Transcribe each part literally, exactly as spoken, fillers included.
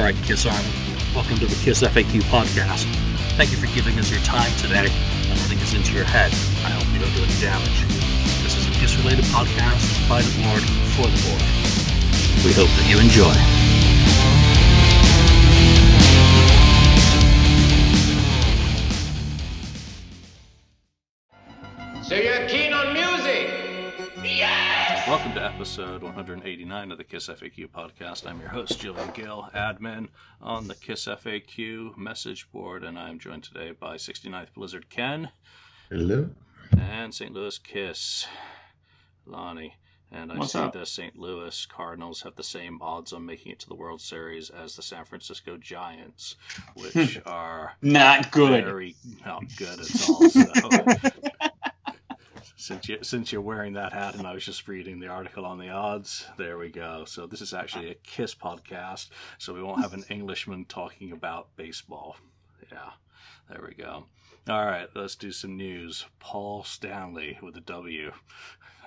All right, Kiss Army, welcome to the Kiss F A Q podcast. Thank you for giving us your time today. Nothing is into your head. I hope you don't do any damage. This is a Kiss-related podcast by the board, for the board. We hope that you enjoy. So you're keen on music? Yes! Welcome to episode one eighty-nine of the Kiss F A Q podcast. I'm your host, Jillian Gill, admin on the Kiss F A Q message board, and I'm joined today by sixty-ninth Blizzard Ken. Hello. And Saint Louis Kiss Lonnie. And I What's see up? The Saint Louis Cardinals have the same odds on making it to the World Series as the San Francisco Giants, which are not good. Very not good at all. So. Since, you, since you're wearing that hat, and I was just reading the article on the odds, there we go. So this is actually a KISS podcast, so we won't have an Englishman talking about baseball. Yeah, there we go. All right, let's do some news. Paul Stanley with a W.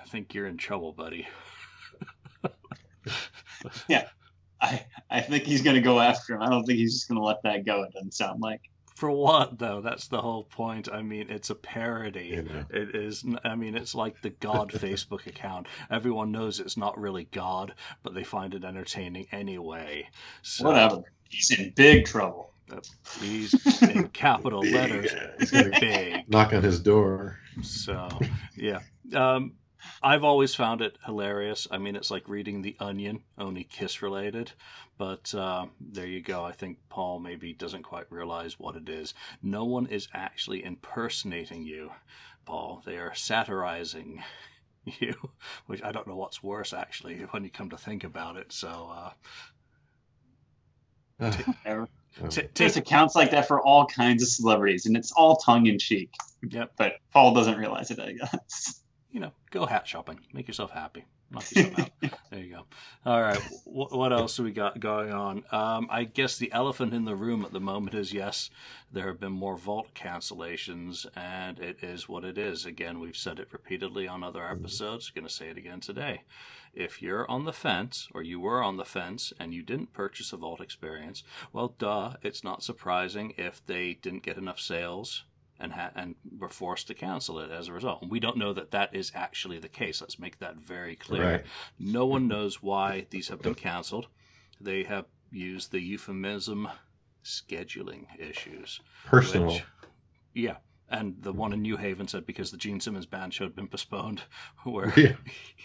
I think you're in trouble, buddy. Yeah, I I think he's going to go after him. I don't think he's just going to let that go, it doesn't sound like. For what, though? That's the whole point. I mean, it's a parody. Yeah, no. It is. I mean, it's like the God Facebook account. Everyone knows it's not really God, but they find it entertaining anyway. So, whatever. He's in big trouble. Uh, he's in capital big. letters. He's going to big. Knock on his door. So, yeah. Um, I've always found it hilarious. I mean, it's like reading The Onion, only Kiss-related. But uh, there you go. I think Paul maybe doesn't quite realize what it is. No one is actually impersonating you, Paul. They are satirizing you, which I don't know what's worse, actually, when you come to think about it. So, uh... T- uh T- t- There's accounts like that for all kinds of celebrities, and it's all tongue-in-cheek. Yep. But Paul doesn't realize it, I guess. You know, go hat shopping. Make yourself happy. Knock yourself out. There you go. All right. W- what else do we got going on? Um, I guess the elephant in the room at the moment is, yes, there have been more vault cancellations, and it is what it is. Again, we've said it repeatedly on other episodes. Going to say it again today. If you're on the fence, or you were on the fence, and you didn't purchase a vault experience, well, duh, it's not surprising if they didn't get enough sales and ha- and were forced to cancel it as a result. And we don't know that that is actually the case. Let's make that very clear. Right. No one knows why these have been canceled. They have used the euphemism scheduling issues. Personal. Which, yeah. And the one in New Haven said because the Gene Simmons band show had been postponed, were, yeah.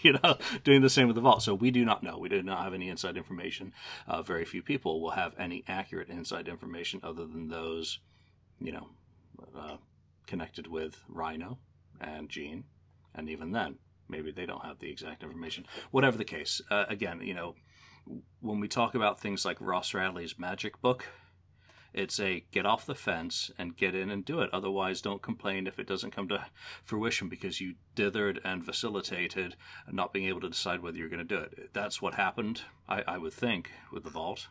you know, doing the same with the vault. So we do not know. We do not have any inside information. Uh, very few people will have any accurate inside information other than those, you know, Uh, connected with Rhino and Gene, and even then, maybe they don't have the exact information. Whatever the case, uh, again, you know, when we talk about things like Ross Radley's Magic Book, it's a get off the fence and get in and do it. Otherwise, don't complain if it doesn't come to fruition because you dithered and facilitated not being able to decide whether you're going to do it. That's what happened, I, I would think, with the vault.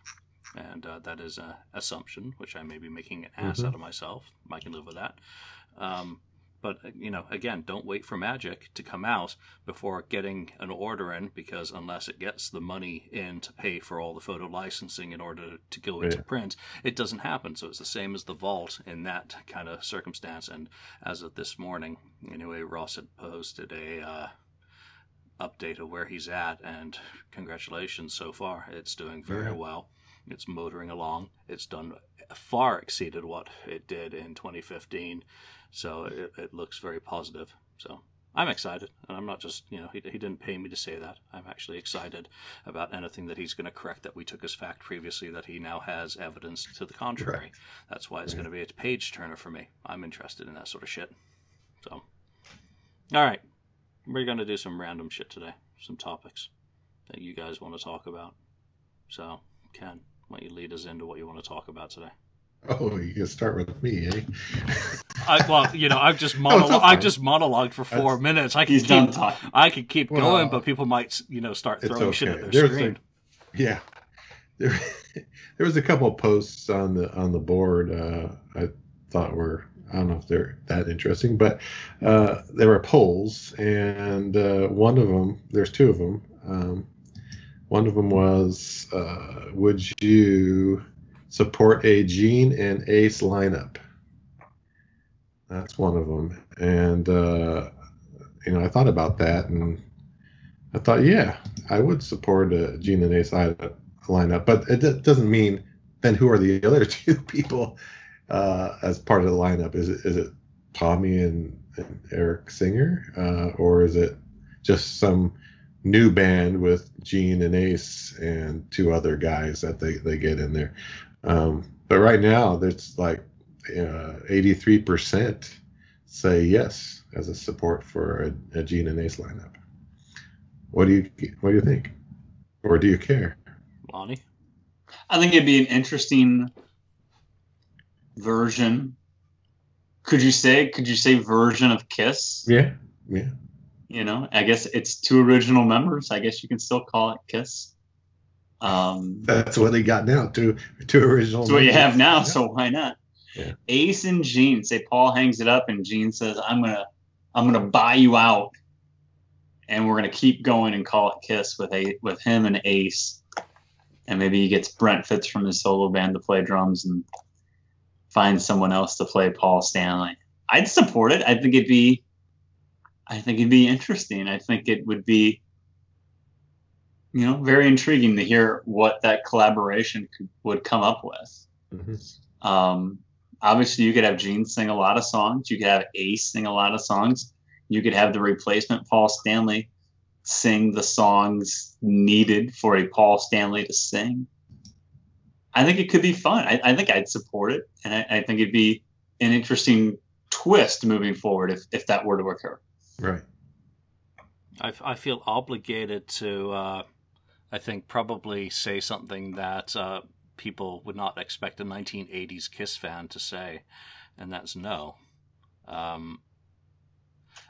And uh, that is an assumption, which I may be making an ass mm-hmm. out of myself. I can live with that. Um, but, you know, again, don't wait for Magic to come out before getting an order in, because unless it gets the money in to pay for all the photo licensing in order to go into yeah. print, it doesn't happen. So it's the same as the vault in that kind of circumstance. And as of this morning, anyway, Ross had posted a... Uh, update of where he's at, and congratulations so far. It's doing very yeah. well. It's motoring along. It's done far exceeded what it did in twenty fifteen, so it, it looks very positive. So I'm excited, and I'm not just, you know, he, he didn't pay me to say that. I'm actually excited about anything that he's going to correct that we took as fact previously that he now has evidence to the contrary. Right. That's why it's yeah. going to be a page turner for me. I'm interested in that sort of shit. So, all right. We're going to do some random shit today, some topics that you guys want to talk about. So, Ken, why don't you lead us into what you want to talk about today? Oh, you can start with me, eh? I, well, you know, I've just monologued, oh, I've just monologued for four That's, minutes. I can keep, I can keep well, going, but people might, you know, start throwing okay. shit at their There's screen. A, yeah. There, there was a couple of posts on the on the board uh, I thought were... I don't know if they're that interesting, but uh, there were polls, and uh, one of them, there's two of them, um, One of them was, uh, would you support a Gene and Ace lineup? That's one of them. And, uh, you know, I thought about that, and I thought, yeah, I would support a Gene and Ace lineup. But it doesn't mean then who are the other two people uh, as part of the lineup? Is it, is it Tommy and, and Eric Singer? Uh, or is it just some new band with Gene and Ace and two other guys that they, they get in there? Um, but right now, there's like uh, eighty-three percent say yes as a support for a, a Gene and Ace lineup. What do you what do you think, or do you care, Lonnie? I think it'd be an interesting version. Could you say could you say version of Kiss? Yeah, yeah. You know, I guess it's two original members. I guess you can still call it Kiss. Um, That's what they got now. Two two original. That's members. What you have now. Yeah. So why not? Yeah. Ace and Gene. Say Paul hangs it up, and Gene says, "I'm gonna I'm gonna buy you out." And we're going to keep going and call it Kiss with a with him and Ace. And maybe he gets Brent Fitz from his solo band to play drums and find someone else to play Paul Stanley. I'd support it. I think it'd be I think it'd be interesting. I think it would be, you know, very intriguing to hear what that collaboration could, would come up with. Mm-hmm. Um, obviously, you could have Gene sing a lot of songs. You could have Ace sing a lot of songs. You could have the replacement Paul Stanley sing the songs needed for a Paul Stanley to sing. I think it could be fun. I, I think I'd support it. And I, I think it'd be an interesting twist moving forward if, if that were to occur. Right. I, I feel obligated to, uh, I think, probably say something that uh, people would not expect a nineteen eighties Kiss fan to say, and that's no. Um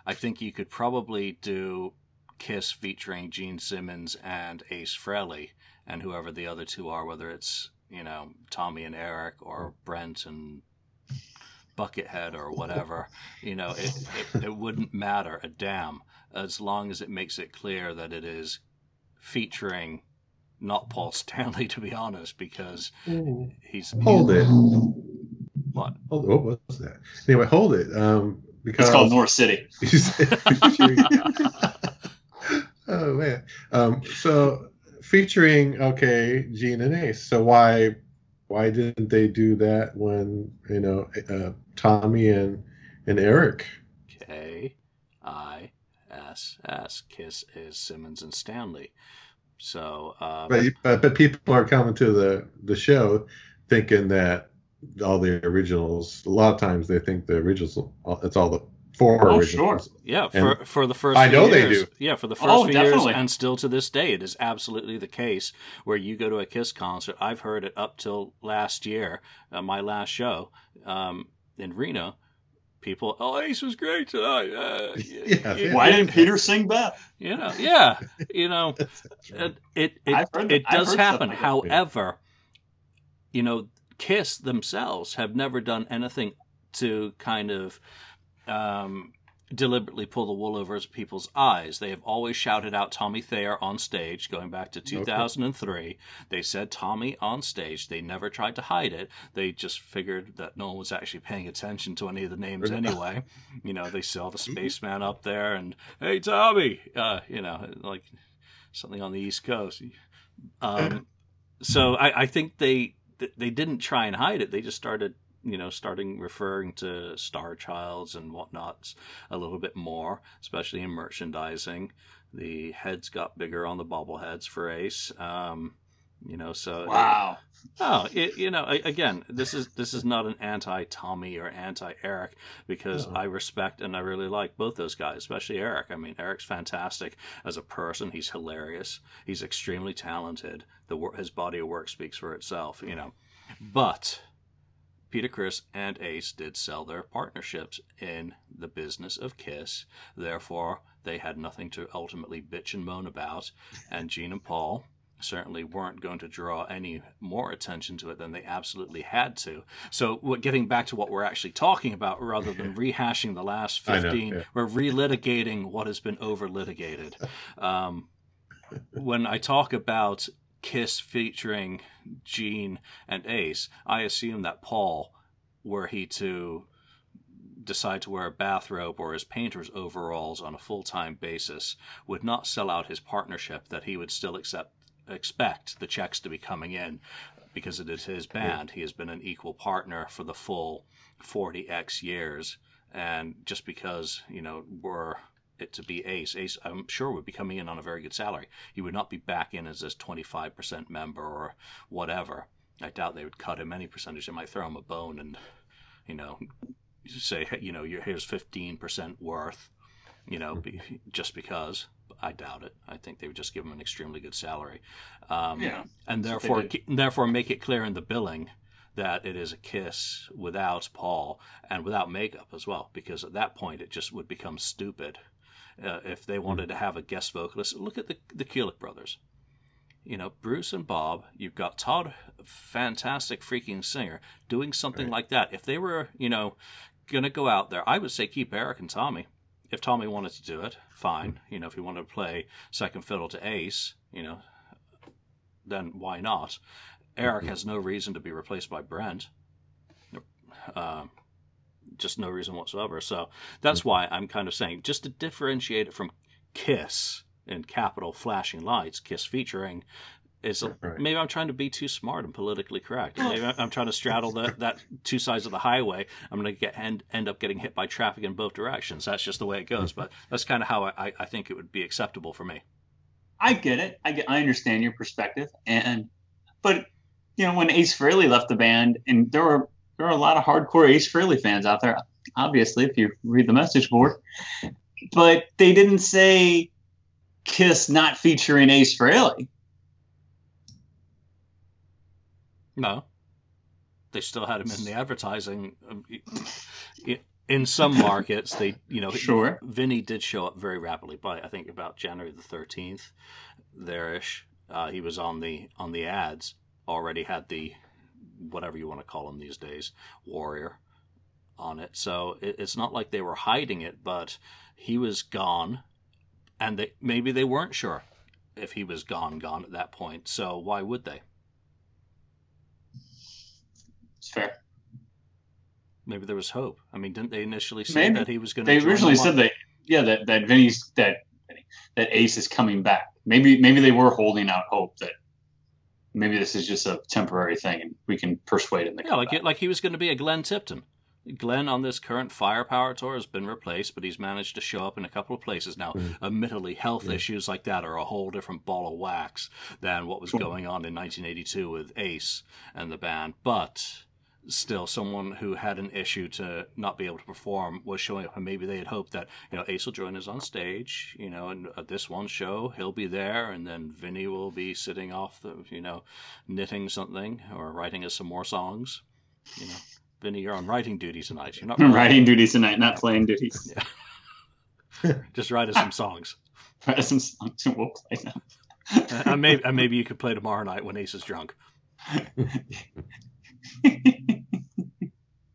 I think you could probably do Kiss featuring Gene Simmons and Ace Frehley and whoever the other two are, whether it's, you know, Tommy and Eric or Brent and Buckethead or whatever. You know, it, it, it wouldn't matter a damn as long as it makes it clear that it is featuring not Paul Stanley, to be honest, because he's... Hold it. What? Hold, what was that? Anyway, hold it. Um... Because it's called North City. Oh, man. Um, so featuring, okay, Gene and Ace. So why why didn't they do that when, you know, uh, Tommy and, and Eric? K I S S. Kiss is Simmons and Stanley. So, uh, but, but, but people are coming to the, the show thinking that all the originals, a lot of times they think the originals, it's all the four oh, originals. Sure. Yeah, for, for the first I few know years, they do. Yeah, for the first oh, few definitely. years, and still to this day, it is absolutely the case where you go to a Kiss concert. I've heard it up till last year, uh, my last show um, in Reno. People, oh, Ace was great tonight. Uh, yeah, you, yeah. Why didn't Peter sing that? You know, yeah, you know, it it, it, it, it does happen. However, you know, Kiss themselves have never done anything to kind of um, deliberately pull the wool over people's eyes. They have always shouted out Tommy Thayer on stage, going back to two thousand three. Okay. They said Tommy on stage. They never tried to hide it. They just figured that no one was actually paying attention to any of the names anyway. You know, they saw the spaceman up there and, hey, Tommy, uh, you know, like something on the East Coast. Um, so I, I think they... They didn't try and hide it. They just started, you know, starting referring to Star Childs and whatnots a little bit more, especially in merchandising. The heads got bigger on the bobbleheads for Ace, um, you know. So wow, it, oh, it, you know, again, this is this is not an anti-Tommy or anti-Eric because oh. I respect and I really like both those guys, especially Eric. I mean, Eric's fantastic as a person. He's hilarious. He's extremely talented. The, his body of work speaks for itself, you know. But Peter Criss and Ace did sell their partnerships in the business of Kiss. Therefore, they had nothing to ultimately bitch and moan about. And Gene and Paul certainly weren't going to draw any more attention to it than they absolutely had to. So getting back to what we're actually talking about, rather than rehashing the last fifteen, I know, yeah. We're relitigating what has been over-litigated. Um when I talk about Kiss featuring Gene and Ace, I assume that Paul, were he to decide to wear a bathrobe or his painter's overalls on a full-time basis, would not sell out his partnership, that he would still accept, expect the checks to be coming in because it is his band. He has been an equal partner for the full forty X years. And just because, you know, we're... it to be Ace, Ace I'm sure would be coming in on a very good salary. He would not be back in as this twenty-five percent member or whatever. I doubt they would cut him any percentage. They might throw him a bone and, you know, say, you know, here's fifteen percent worth, you know, be, just because. I doubt it. I think they would just give him an extremely good salary. Um, yeah. And therefore, therefore make it clear in the billing that it is a Kiss without Paul and without makeup as well, because at that point it just would become stupid. Uh, if they wanted to have a guest vocalist, look at the the Kulick brothers. You know, Bruce and Bob, you've got Todd, fantastic freaking singer, doing something right. like that. If they were, you know, going to go out there, I would say keep Eric and Tommy. If Tommy wanted to do it, fine. You know, if he wanted to play second fiddle to Ace, you know, then why not? Eric has no reason to be replaced by Brent. Uh, Just no reason whatsoever. So that's why I'm kind of saying, just to differentiate it from Kiss in capital flashing lights, Kiss featuring, is a, right. maybe I'm trying to be too smart and politically correct. Maybe I'm trying to straddle the, that two sides of the highway. I'm going to get end, end up getting hit by traffic in both directions. That's just the way it goes. But that's kind of how I, I think it would be acceptable for me. I get it. I get, I understand your perspective. And but, you know, when Ace Frehley left the band, and there were There are a lot of hardcore Ace Frehley fans out there, obviously, if you read the message board. But they didn't say Kiss not featuring Ace Frehley. No. They still had him in the advertising. In some markets, they, you know, sure. Vinny did show up very rapidly by, I think, about January the thirteenth, there-ish. Uh, he was on the on the ads, already had the... whatever you want to call them these days, Warrior, on it. So it, it's not like they were hiding it, but he was gone, and they, maybe they weren't sure if he was gone, gone at that point. So why would they? It's fair. Maybe there was hope. I mean, didn't they initially say maybe. that he was going to? They originally said that, yeah, that that Vinny's that that Ace is coming back. Maybe maybe they were holding out hope that. Maybe this is just a temporary thing, and we can persuade him to come back. Yeah, like, like he was going to be a Glenn Tipton. Glenn on this current Firepower tour has been replaced, but he's managed to show up in a couple of places now. Mm-hmm. Admittedly, health yeah. issues like that are a whole different ball of wax than what was going on in nineteen eighty-two with Ace and the band. But still, someone who had an issue to not be able to perform was showing up, and maybe they had hoped that, you know, Ace will join us on stage, you know, and at this one show he'll be there, and then Vinny will be sitting off the, you know, knitting something or writing us some more songs. You know, Vinny, you're on writing duty tonight. You're not writing duties tonight, not playing duties. Yeah. Just write us some songs. Write us some songs, and we'll play them. and, and, maybe, and maybe you could play tomorrow night when Ace is drunk.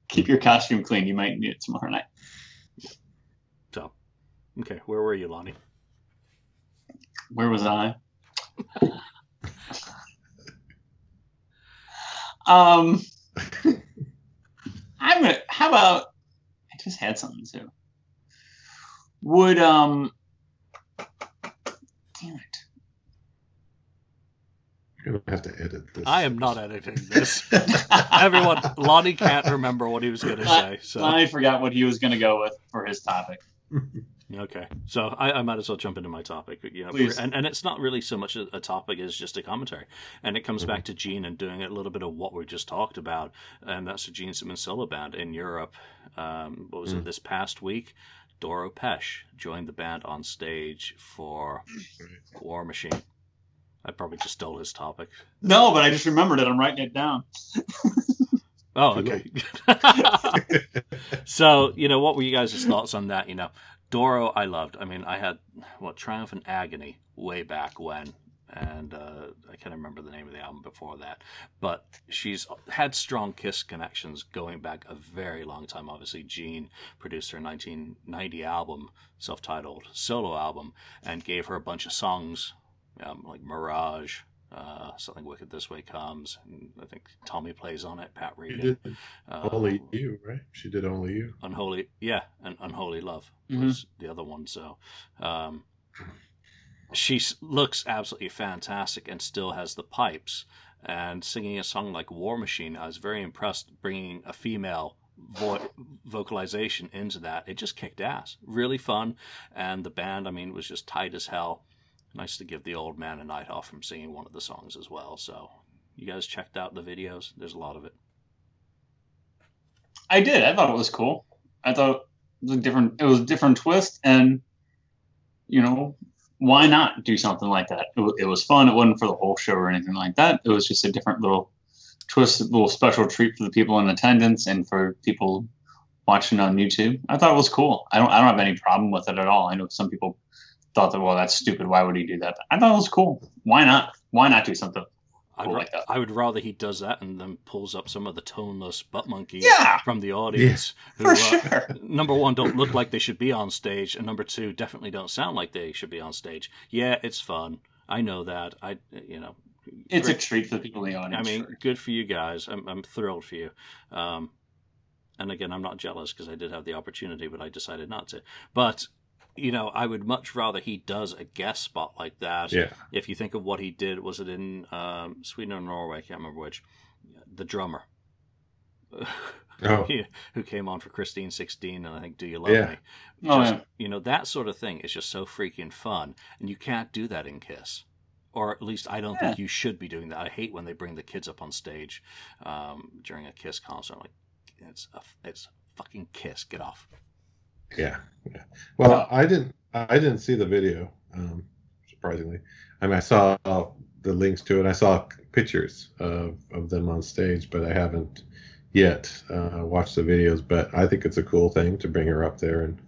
Keep your costume clean. You might need it tomorrow night. So, okay, where were you, Lonnie? Where was I? um, I'm gonna. How about? I just had something too. Would um. Damn it. You're going to have to edit this. I am not editing this. Everyone, Lonnie can't remember what he was going to say. So. Lonnie forgot what he was going to go with for his topic. Okay. So I, I might as well jump into my topic. You know, and, and it's not really so much a topic as just a commentary. And it comes mm-hmm. back to Gene and doing a little bit of what we just talked about. And that's the Gene Simmons solo band in Europe. Um, what was mm-hmm. it, this past week? Doro Pesch joined the band on stage for War Machine. I probably just stole his topic. No, but I just remembered it. I'm writing it down. Oh, okay. So, you know, what were you guys' thoughts on that? You know, Doro, I loved. I mean, I had, what, Triumph and Agony way back when. And uh, I can't remember the name of the album before that. But she's had strong Kiss connections going back a very long time. Obviously, Gene produced her nineteen ninety album, self-titled solo album, and gave her a bunch of songs um, like Mirage, uh, Something Wicked This Way Comes. And I think Tommy plays on it, Pat Reed. She did uh, Only You, right? She did Only You. Unholy, yeah, and Unholy Love mm-hmm. was the other one. So um, she looks absolutely fantastic and still has the pipes. And singing a song like War Machine, I was very impressed bringing a female vo- vocalization into that. It just kicked ass. Really fun. And the band, I mean, was just tight as hell. Nice to give the old man a night off from singing one of the songs as well. So you guys checked out the videos? There's a lot of it. I did. I thought it was cool. I thought it was a different, it was a different twist. And, you know, why not do something like that? It, w- it was fun. It wasn't for the whole show or anything like that. It was just a different little twist, a little special treat for the people in attendance and for people watching on YouTube. I thought it was cool. I don't, I don't have any problem with it at all. I know some people thought that, well, that's stupid. Why would he do that? But I thought it was cool. Why not? Why not do something cool ra- like that? I would rather he does that and then pulls up some of the toneless butt monkeys yeah. from the audience. Yeah. Who, for uh, sure. Number one, don't look like they should be on stage. And number two, definitely don't sound like they should be on stage. Yeah, it's fun. I know that. I, you know. It's great. A treat for the people in the audience. I mean, sure. Good for you guys. I'm, I'm thrilled for you. Um, and again, I'm not jealous because I did have the opportunity, but I decided not to. But... You know, I would much rather he does a guest spot like that. Yeah. If you think of what he did, was it in um, Sweden or Norway? I can't remember which. The drummer. Oh. Who came on for Christine sixteen and I think Do You Love yeah. Me? Just, oh, yeah. You know, that sort of thing is just so freaking fun. And you can't do that in Kiss. Or at least I don't yeah. think you should be doing that. I hate when they bring the kids up on stage um, during a Kiss concert. I'm like, it's a, it's a fucking Kiss. Get off. Yeah, yeah. Well, I didn't. I didn't see the video. Um, surprisingly, I mean, I saw the links to it. I saw pictures of, of them on stage, but I haven't yet uh, watched the videos. But I think it's a cool thing to bring her up there and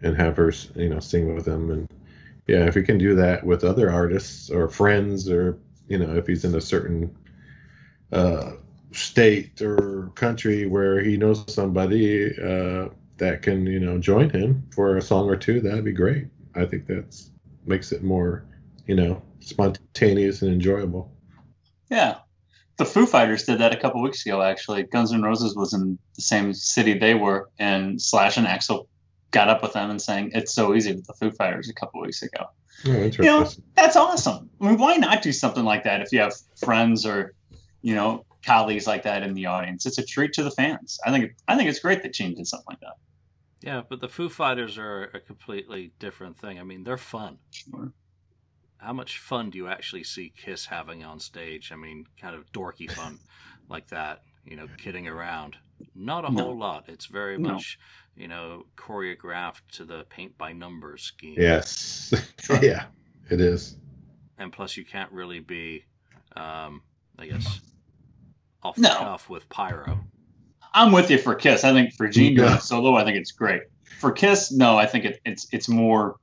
and have her, you know, sing with them. And yeah, if we can do that with other artists or friends, or you know, if he's in a certain uh, state or country where he knows somebody. Uh, that can, you know, join him for a song or two, that'd be great. I think that's makes it more, you know, spontaneous and enjoyable. Yeah. The Foo Fighters did that a couple weeks ago, actually. Guns N' Roses was in the same city they were, and Slash and Axl got up with them and sang It's So Easy with the Foo Fighters a couple weeks ago. Oh, interesting. You know, that's awesome. I mean, why not do something like that if you have friends or, you know, colleagues like that in the audience? It's a treat to the fans. I think I think it's great that Gene did something like that. Yeah, but the Foo Fighters are a completely different thing. I mean, they're fun. Sure. How much fun do you actually see Kiss having on stage? I mean, kind of dorky fun like that, you know, kidding around. Not a no. whole lot. It's very no. much, you know, choreographed to the paint-by-numbers scheme. Yes. Sure. Yeah, it is. And plus, you can't really be, um, I guess... off no. the cuff with pyro. I'm with you for Kiss. I think for Gene doing yeah. solo, I think it's great. For Kiss, no, I think it, it's it's more,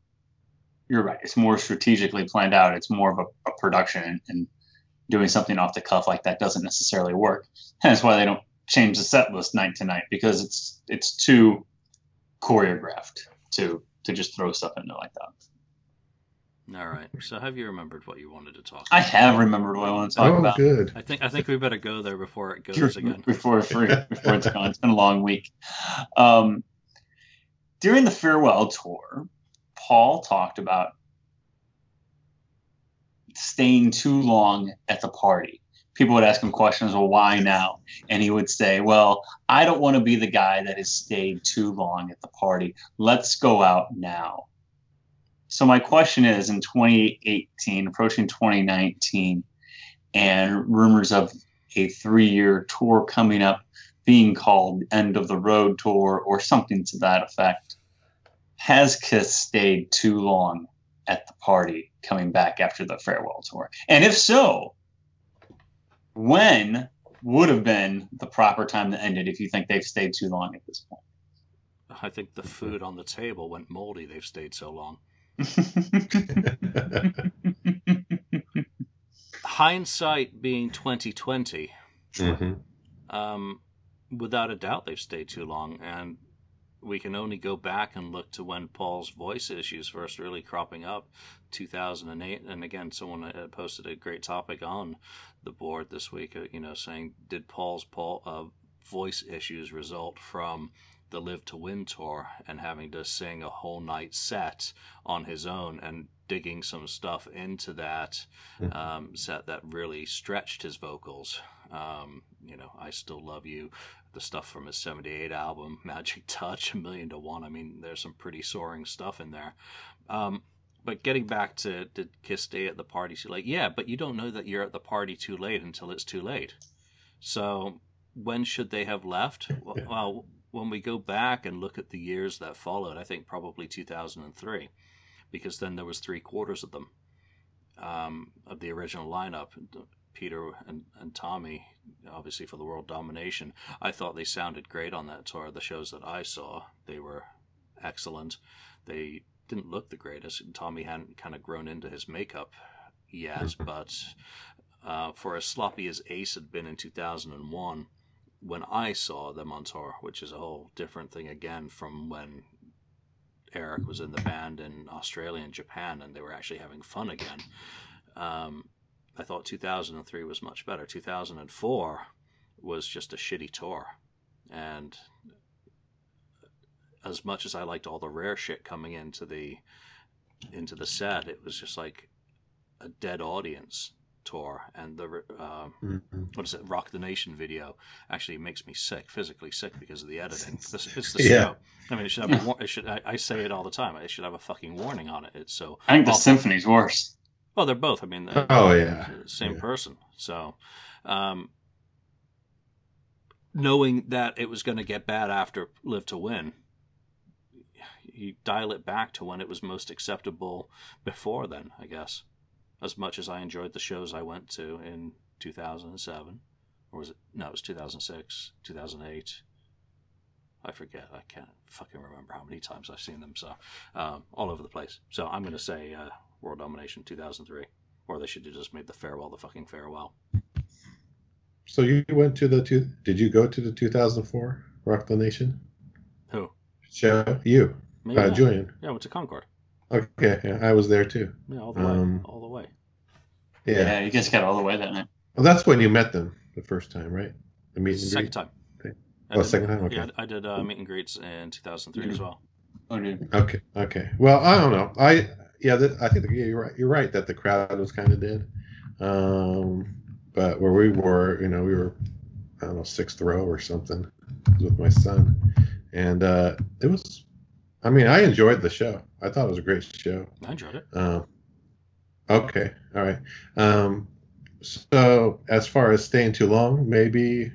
you're right, it's more strategically planned out. It's more of a, a production, and, and doing something off the cuff like that doesn't necessarily work. And that's why they don't change the set list night to night, because it's it's too choreographed to to just throw stuff in there like that. All right. So have you remembered what you wanted to talk about? I have remembered what I wanted to talk oh, about. Oh, good. I think I think we better go there before it goes again. Before, before it's gone. It's been a long week. Um, during the farewell tour, Paul talked about staying too long at the party. People would ask him questions, well, why now? And he would say, well, I don't want to be the guy that has stayed too long at the party. Let's go out now. So my question is, in twenty eighteen, approaching twenty nineteen, and rumors of a three-year tour coming up being called End of the Road Tour or something to that effect, has Kiss stayed too long at the party coming back after the farewell tour? And if so, when would have been the proper time to end it if you think they've stayed too long at this point? I think the food on the table went moldy. They've stayed so long. Hindsight being twenty twenty, mm-hmm. um, without a doubt they've stayed too long, and we can only go back and look to when Paul's voice issues first really cropping up, two thousand eight. And again, someone had posted a great topic on the board this week, you know, saying, did Paul's Paul uh, voice issues result from the Live to Win tour and having to sing a whole night set on his own and digging some stuff into that mm-hmm. um, set that really stretched his vocals? Um, you know, I Still Love You, the stuff from his seventy-eight album, Magic Touch, A Million to One. I mean, there's some pretty soaring stuff in there. Um, but getting back to, did Kiss stay at the party too late? Yeah, but you don't know that you're at the party too late until it's too late. So when should they have left? Well, when we go back and look at the years that followed, I think probably two thousand three, because then there was three quarters of them, um, of the original lineup. Peter and, and Tommy, obviously for the World Domination, I thought they sounded great on that tour. The shows that I saw, they were excellent. They didn't look the greatest, and Tommy hadn't kind of grown into his makeup yet, but uh, for as sloppy as Ace had been in two thousand one, when I saw them on tour, which is a whole different thing again from when Eric was in the band in Australia and Japan and they were actually having fun again. Um, I thought two thousand three was much better. two thousand four was just a shitty tour. And as much as I liked all the rare shit coming into the into the set, it was just like a dead audience tour. And the uh, mm-hmm. what is it, Rock the Nation video actually makes me sick, physically sick, because of the editing. It's, it's the yeah. show. I mean, it should have. Yeah. A, it should. I, I say it all the time. It should have a fucking warning on it. It's so. I think the symphony's worse. Well, they're both. I mean, oh yeah, same yeah. person. So, um, knowing that it was going to get bad after Live to Win, you dial it back to when it was most acceptable before then, I guess. As much as I enjoyed the shows I went to in two thousand seven, or was it? No, it was two thousand six, two thousand eight. I forget. I can't fucking remember how many times I've seen them. So, um, all over the place. So I'm going to say uh, World Domination two thousand three, or they should have just made the farewell the fucking farewell. So you went to the two? Did you go to the two thousand four Rock the Nation? Who? Show you? Maybe uh, Julian. Yeah, I went to Concord. Okay, yeah, I was there too. Yeah, all the um, way. All the way. Yeah. yeah, you guys got all the way that night. Well, that's when you met them the first time, right? The meet and second greet? Time. Okay. Oh, did, second time? Okay. Yeah, I did uh, meet and greets in two thousand three mm-hmm. as well. Oh, dude. Okay, okay. Well, I don't know. I yeah, that, I think the, yeah, you're right. You're right that the crowd was kind of dead, um, but where we were, you know, we were I don't know sixth row or something with my son, and uh, it was. I mean, I enjoyed the show. I thought it was a great show. I enjoyed it. Uh, okay. All right. Um, so as far as staying too long, maybe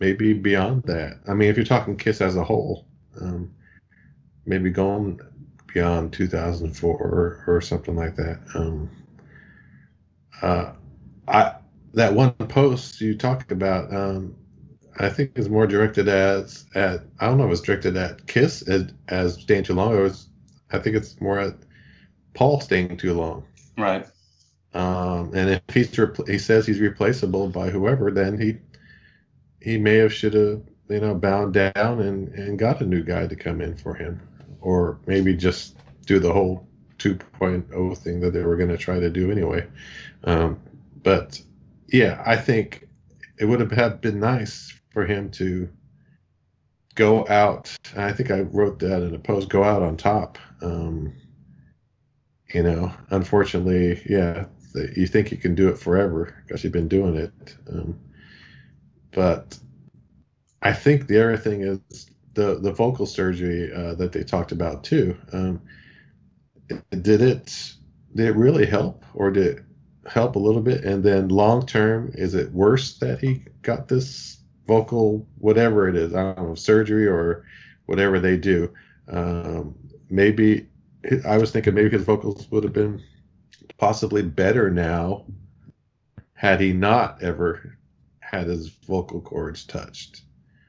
maybe beyond that. I mean, if you're talking Kiss as a whole, um, maybe going beyond two thousand four or, or something like that. Um, uh, I that one post you talked about, um, I think it's more directed as at I don't know if it's directed at Kiss as, as staying too long. It was, I think it's more at Paul staying too long. Right. Um, and if he's repl- he says he's replaceable by whoever, then he he may have should have you know bound down and, and got a new guy to come in for him, or maybe just do the whole two point oh thing that they were going to try to do anyway. Um, but yeah, I think it would have been nice for him to go out. I think I wrote that in a post, go out on top. Um, you know, unfortunately, yeah, the, you think you can do it forever because you've been doing it. Um, but I think the other thing is the, the vocal surgery uh, that they talked about too. Um, did it, did it really help or did it help a little bit? And then long term, is it worse that he got this vocal, whatever it is, I don't know, surgery or whatever they do? Um, maybe I was thinking maybe his vocals would have been possibly better now had he not ever had his vocal cords touched.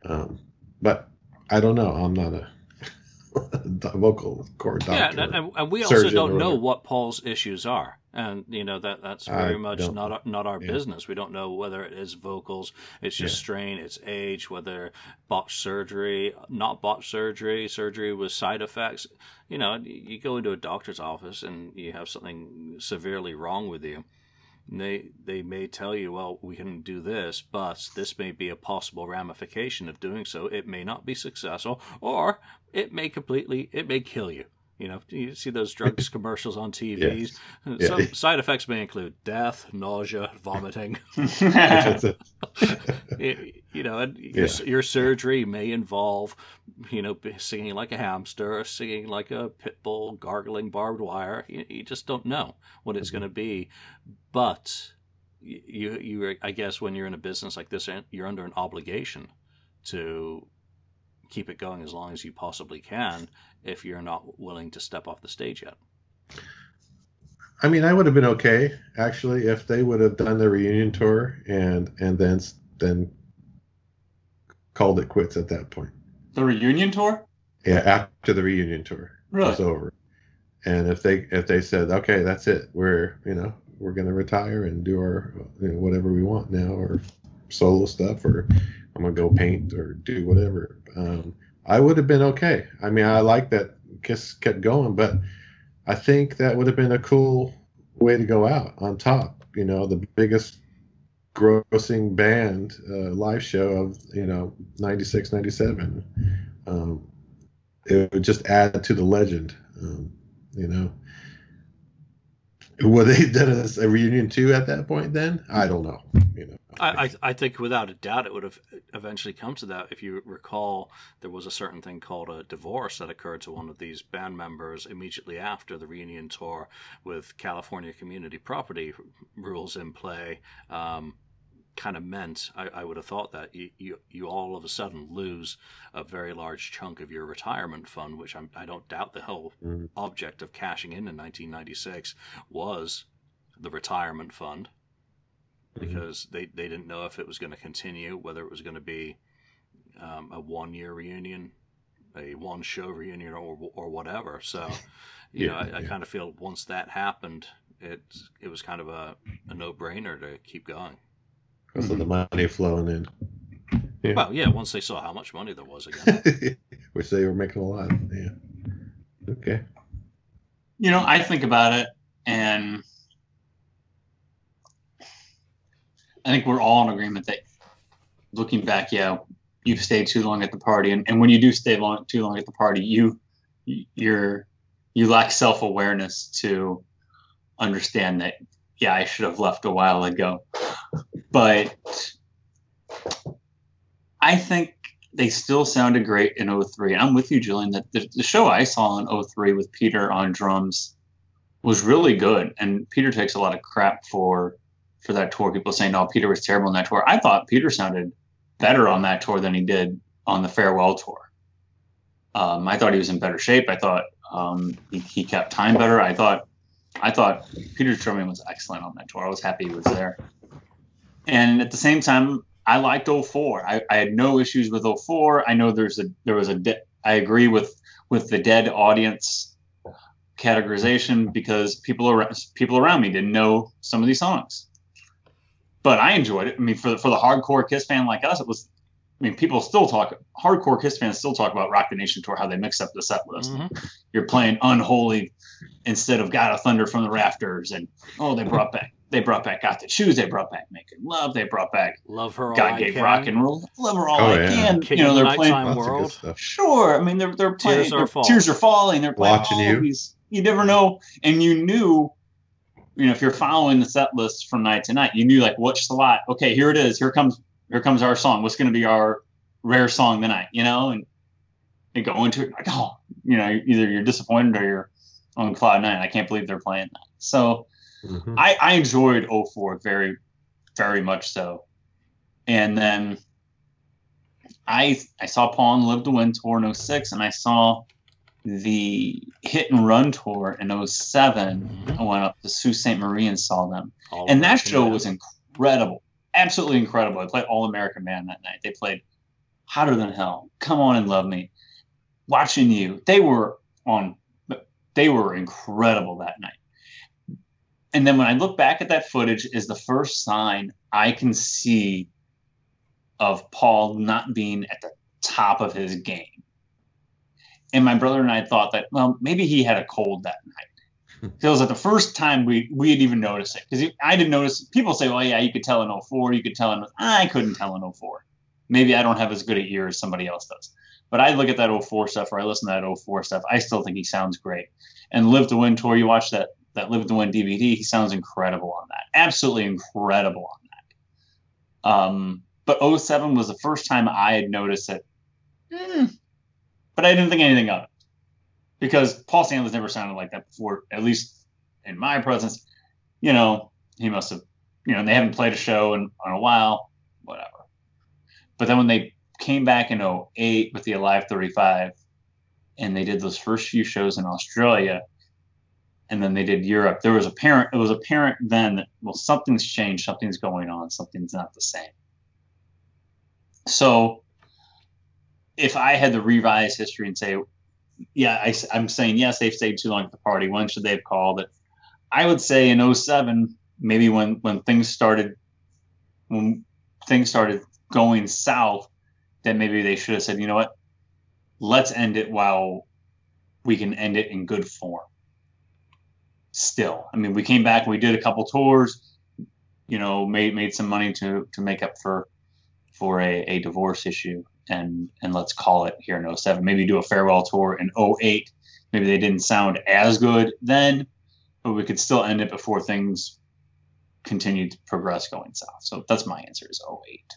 Um, but I don't know. I'm not a vocal cord doctor. Yeah, and, and we also don't know what Paul's issues are. And, you know, that that's very I much not our, not our yeah. business. We don't know whether it is vocals, it's just yeah. strain, it's age, whether botched surgery, not botched surgery, surgery with side effects. You know, you go into a doctor's office and you have something severely wrong with you. And they, they may tell you, well, we can do this, but this may be a possible ramification of doing so. It may not be successful, or it may completely, it may kill you. You know, you see those drugs commercials on T Vs. Yeah. Some yeah. side effects may include death, nausea, vomiting. You know, and yeah. your, your surgery may involve, you know, singing like a hamster, singing like a pit bull, gargling barbed wire. You, you just don't know what it's mm-hmm. going to be. But you, you, I guess, when you're in a business like this, you're under an obligation to keep it going as long as you possibly can if you're not willing to step off the stage yet. I mean, I would have been okay, actually, if they would have done the reunion tour and and then then called it quits at that point. The reunion tour? Yeah, after the reunion tour really? was over. And if they if they said, okay, that's it, we're, you know, we're going to retire and do our, you know, whatever we want now, or solo stuff, or I'm going to go paint or do whatever. Um, I would have been okay. I mean, I like that Kiss kept going, but I think that would have been a cool way to go out on top. You know, the biggest grossing band uh, live show of, you know, ninety-six, ninety-seven. Um, it would just add to the legend, um, you know. Were they done a reunion too at that point then? I don't know, you know. I, I think without a doubt it would have eventually come to that. If you recall, there was a certain thing called a divorce that occurred to one of these band members immediately after the reunion tour, with California community property rules in play. Um, kind of meant, I, I would have thought, that you, you you all of a sudden lose a very large chunk of your retirement fund, which I'm, I don't doubt the whole mm-hmm. object of cashing in in nineteen ninety-six was the retirement fund. Because they, they didn't know if it was going to continue, whether it was going to be um, a one-year reunion, a one-show reunion, or or whatever. So, you yeah, know, I, yeah. I kind of feel once that happened, it it was kind of a, a no-brainer to keep going. Because of the money flowing in. Yeah. Well, yeah, once they saw how much money there was again. Which they were making a lot, yeah. Okay. You know, I think about it, and I think we're all in agreement that, looking back, yeah, you've stayed too long at the party, and, and when you do stay long, too long at the party, you you're you lack self-awareness to understand that, yeah, I should have left a while ago. But I think they still sounded great in oh three. I'm with you, Jillian, that the, the show I saw in oh three with Peter on drums was really good, and Peter takes a lot of crap for. For that tour, people saying, "No, Peter was terrible on that tour." I thought Peter sounded better on that tour than he did on the farewell tour. Um, I thought he was in better shape. I thought um, he, he kept time better. I thought, I thought Peter's drumming was excellent on that tour. I was happy he was there. And at the same time, I liked oh four. I, I had no issues with oh four. I know there's a there was a. De- I agree with with the dead audience categorization, because people around people around me didn't know some of these songs. But I enjoyed it. I mean, for the, for the hardcore Kiss fan like us, it was, I mean, people still talk, hardcore Kiss fans still talk about Rock the Nation Tour, how they mix up the set list. Mm-hmm. You're playing Unholy instead of God of Thunder from the Rafters. And, oh, they brought back, they brought back Got to Choose. They brought back Making Love. They brought back Love Her God All Gave I Can. Rock and Roll. Love Her All oh, I yeah. Can. King you know, they're playing. World. Sure. I mean, they're, they're playing. Tears, they're, are, falling. Tears are Falling. They're playing. Watching all you. These, you never know. And you knew. You know, if you're following the set list from night to night, you knew, like, what's the lot? Okay, here it is. Here comes, here comes our song. What's going to be our rare song tonight? You know, and you go into it like, oh, you know, either you're disappointed or you're on cloud nine. I can't believe they're playing that. So, mm-hmm. I, I enjoyed oh four very, very much so. And then I I saw Paul and Live to Win tour in oh six, and I saw the Hit and Run tour in oh seven. Mm-hmm. I went up to Sault Ste. Marie and saw them. All and that show man. was incredible. Absolutely incredible. They played All American Man that night. They played Hotter Than Hell, Come On and Love Me, Watching You. They were on, they were incredible that night. And then when I look back at that footage is the first sign I can see of Paul not being at the top of his game. And my brother and I thought that, well, maybe he had a cold that night. So it was like the first time we, we had even noticed it. Because I didn't notice. People say, well, yeah, you could tell in oh four. You could tell in... I couldn't tell in oh four. Maybe I don't have as good an ear as somebody else does. But I look at that oh four stuff, or I listen to that oh four stuff. I still think he sounds great. And Live to Win tour, you watch that that Live to Win D V D, he sounds incredible on that. Absolutely incredible on that. Um, but oh seven was the first time I had noticed it. Mm. But I didn't think anything of it. Because Paul Stanley's never sounded like that before, at least in my presence. You know, he must have, you know, they haven't played a show in, in a while, whatever. But then when they came back in oh eight with the Alive thirty-five, and they did those first few shows in Australia, and then they did Europe, there was apparent, it was apparent then that, well, something's changed, something's going on, something's not the same. So if I had to revise history and say, yeah, I, I'm saying, yes, they've stayed too long at the party, when should they have called it? I would say in oh seven, maybe when, when things started, when things started going south, then maybe they should have said, you know what, let's end it while we can end it in good form. Still, I mean, we came back, we did a couple tours, you know, made made some money to to make up for for a, a divorce issue, and and let's call it here in oh seven. Maybe do a farewell tour in oh eight. Maybe they didn't sound as good then, but we could still end it before things continued to progress going south. So that's my answer, is oh eight.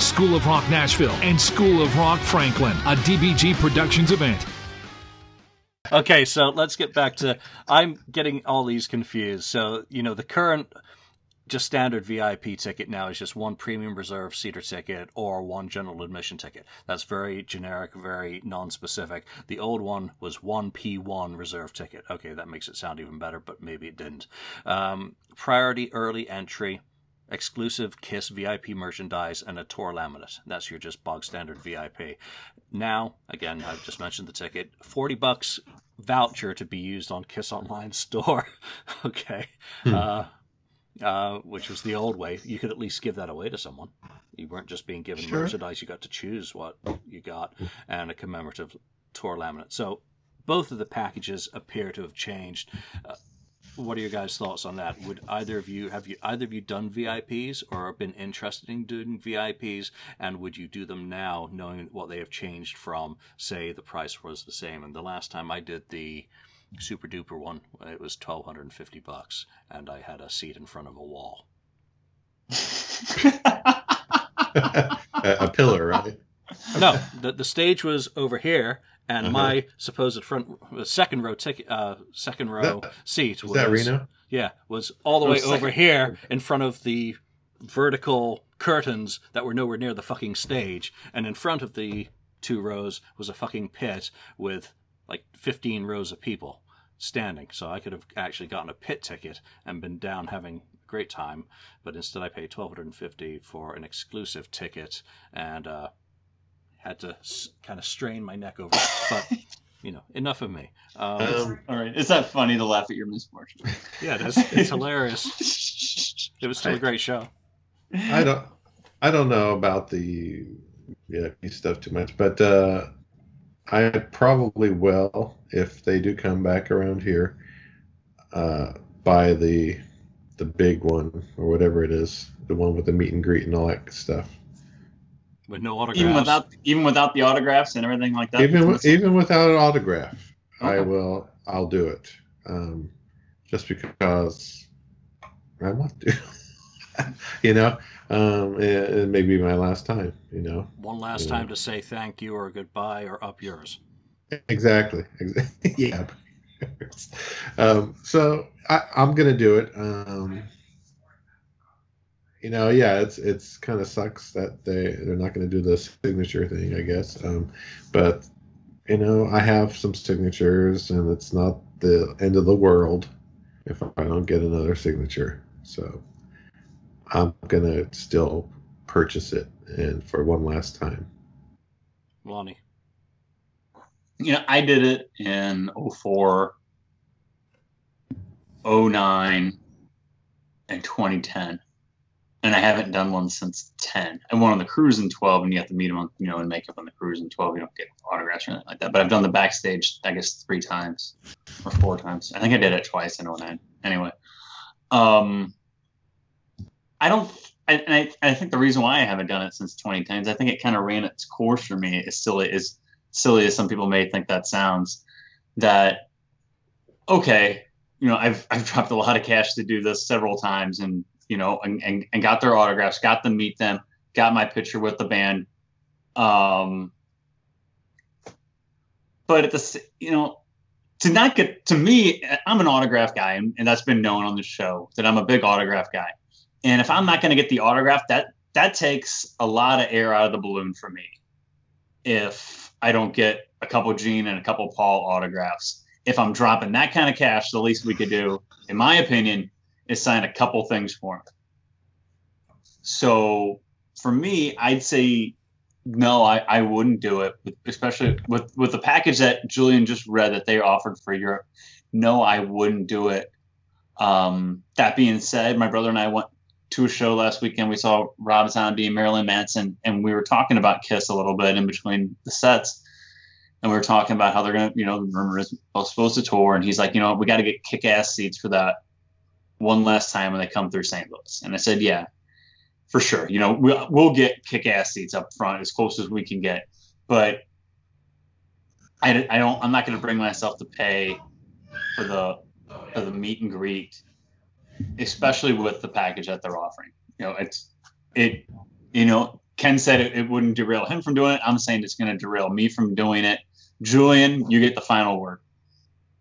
School of Rock Nashville, and School of Rock Franklin, a D B G Productions event. Okay, so let's get back to, I'm getting all these confused. So, you know, the current just standard V I P ticket now is just one premium reserve seater ticket or one general admission ticket. That's very generic, very non-specific. The old one was one P one reserve ticket. Okay, that makes it sound even better, but maybe it didn't. Um, priority early entry, exclusive Kiss V I P merchandise, and a tour laminate. That's your just bog standard V I P. Now, again, I've just mentioned the ticket. forty bucks voucher to be used on Kiss Online store. Okay. Hmm. Uh, uh, which was the old way. You could at least give that away to someone. You weren't just being given sure. merchandise. You got to choose what you got, and a commemorative tour laminate. So both of the packages appear to have changed. Uh, What are your guys' thoughts on that? Would either of you have you either of you done V I Ps or been interested in doing V I Ps? And would you do them now, knowing what they have changed from? Say the price was the same. And the last time I did the super duper one, it was twelve hundred and fifty bucks, and I had a seat in front of a wall. a, a pillar, right? No, the the stage was over here. And uh-huh. my supposed front second row ticket, uh, second row that, seat was, was that Reno? Yeah, was all the oh, way second. over here in front of the vertical curtains that were nowhere near the fucking stage, and in front of the two rows was a fucking pit with like fifteen rows of people standing. So I could have actually gotten a pit ticket and been down having a great time. But instead I paid twelve hundred fifty dollars for an exclusive ticket and uh, had to s- kind of strain my neck over it. But... You know, enough of me. Um, um, all right. It's not funny to laugh at your misfortune. Yeah, it is. It's hilarious. It was still a great show. I don't I don't know about the yeah stuff too much, but uh, I probably will, if they do come back around here, uh, buy the the big one or whatever it is, the one with the meet and greet and all that stuff. With no autographs. Even without, even without the autographs and everything like that. Even with, even without an autograph, okay. I will. I'll do it. Um, just because I want to. you know, um, it, it may be my last time. You know, one last you time know. to say thank you or goodbye or up yours. Exactly. Exactly. Yeah. um, so I, I'm gonna do it. Um, You know, yeah, it's it's kind of sucks that they they're not going to do the signature thing, I guess. Um, but you know, I have some signatures, and it's not the end of the world if I don't get another signature. So I'm gonna still purchase it, and for one last time. Lonnie, you know, I did it in oh four, oh nine, and twenty ten. And I haven't done one since ten. I went on the cruise in twelve, and you have to meet them, you know, and make up on the cruise in twelve. You don't get autographs or anything like that. But I've done the backstage, I guess, three times or four times. I think I did it twice in oh nine. Anyway, um, I don't. I, and I, I think the reason why I haven't done it since twenty ten is I think it kind of ran its course for me. As silly as silly as some people may think that sounds, that okay, you know, I've I've dropped a lot of cash to do this several times, and. You know, and, and, and got their autographs, got to meet them, got my picture with the band. Um, but at the, you know, to not get to me, I'm an autograph guy, and, and that's been known on the show that I'm a big autograph guy. And if I'm not going to get the autograph, that that takes a lot of air out of the balloon for me. If I don't get a couple Gene and a couple Paul autographs, if I'm dropping that kind of cash, the least we could do, in my opinion, is sign a couple things for him. So for me, I'd say no, I, I wouldn't do it, especially with, with the package that Jillian just read that they offered for Europe. No, I wouldn't do it. Um, that being said, my brother and I went to a show last weekend. We saw Rob Zombie and Marilyn Manson, and we were talking about Kiss a little bit in between the sets. And we were talking about how they're going to, you know, the rumor is supposed to tour. And he's like, you know, we got to get kick-ass seats for that one last time when they come through Saint Louis. And I said, yeah, for sure. You know, we'll, we'll get kick-ass seats up front as close as we can get. But I, I don't, I'm not going to bring myself to pay for the, for the meet and greet, especially with the package that they're offering. You know, it's, it, you know, Ken said it, it wouldn't derail him from doing it. I'm saying it's going to derail me from doing it. Jillian, you get the final word.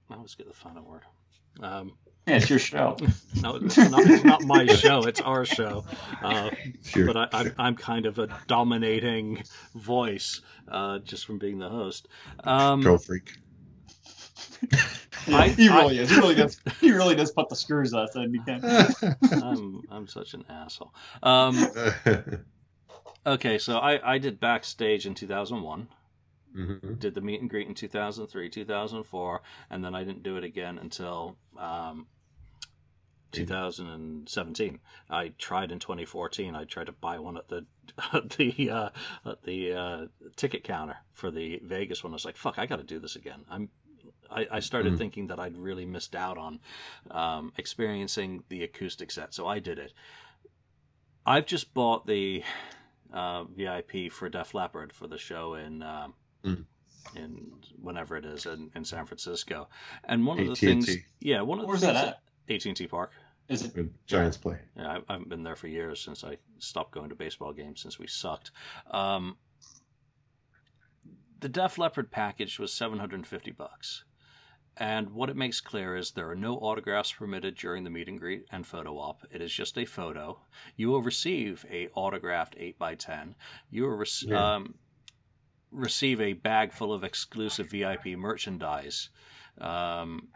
I always get the final word. Um, Yeah, it's your show. No, it's not, it's not my show. It's our show. Uh, sure, but I, I'm, I'm kind of a dominating voice uh, just from being the host. Um, Go freak. I, he really I, is. He really does. He really does put the screws out. I'm I'm such an asshole. Um, okay, so I, I did backstage in two thousand one. Mm-hmm. Did the meet and greet in two thousand three, two thousand four, and then I didn't do it again until um, two thousand seventeen. I tried in twenty fourteen. I tried to buy one at the at the uh, at the uh, ticket counter for the Vegas one. I was like, "Fuck, I got to do this again." I'm I, I started mm-hmm. thinking that I'd really missed out on um, experiencing the acoustic set, so I did it. I've just bought the uh, V I P for Def Leppard for the show in. Um, in whenever it is in, in San Francisco, and one of the things, yeah, one of the things at A T and T Park. Is it Giants play? Yeah, I haven't been there for years since I stopped going to baseball games since we sucked. Um, the Def Leppard package was seven hundred and fifty bucks, and what it makes clear is there are no autographs permitted during the meet and greet and photo op. It is just a photo. You will receive a autographed eight by ten. You will receive. Yeah. Um, receive a bag full of exclusive V I P merchandise. Um,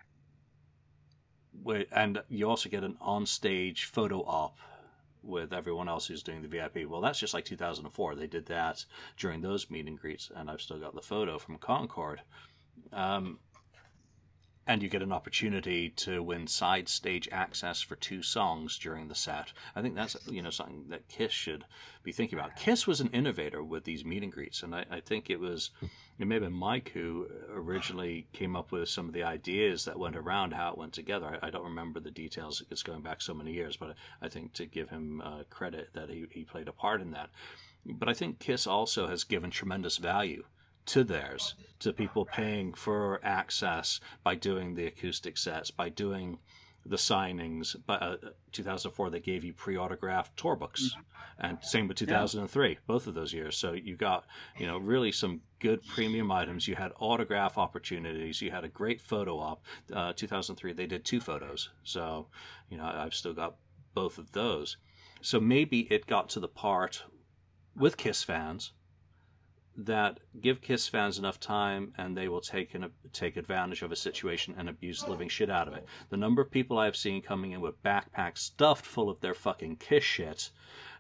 and you also get an on-stage photo op with everyone else who's doing the V I P. Well, that's just like two thousand four. They did that during those meet and greets, and I've still got the photo from Concord. Um, and you get an opportunity to win side stage access for two songs during the set. I think that's, you know, something that Kiss should be thinking about. Kiss was an innovator with these meet and greets, and I, I think it was, it may have been Mike who originally came up with some of the ideas that went around how it went together. I, I don't remember the details. It's going back so many years, but I think to give him uh, credit that he, he played a part in that. But I think Kiss also has given tremendous value to theirs, to people paying for access by doing the acoustic sets, by doing the signings. But uh, two thousand four, they gave you pre-autographed tour books, and same with two thousand three, yeah. Both of those years. So you got, you know, really some good premium items. You had autograph opportunities. You had a great photo op. Uh, two thousand three, they did two photos. So, you know, I've still got both of those. So maybe it got to the part with Kiss fans that give Kiss fans enough time and they will take an, take advantage of a situation and abuse the living shit out of it. The number of people I've seen coming in with backpacks stuffed full of their fucking Kiss shit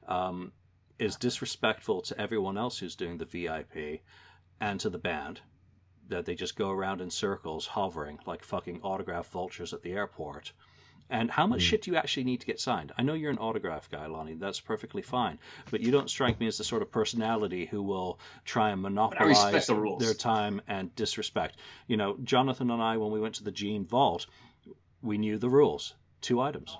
um, is disrespectful to everyone else who's doing the V I P and to the band, that they just go around in circles hovering like fucking autograph vultures at the airport. And how much mm. shit do you actually need to get signed? I know you're an autograph guy, Lonnie. That's perfectly fine. But you don't strike me as the sort of personality who will try and monopolize the their time and disrespect. You know, Jonathan and I, when we went to the Gene Vault, we knew the rules. Two items.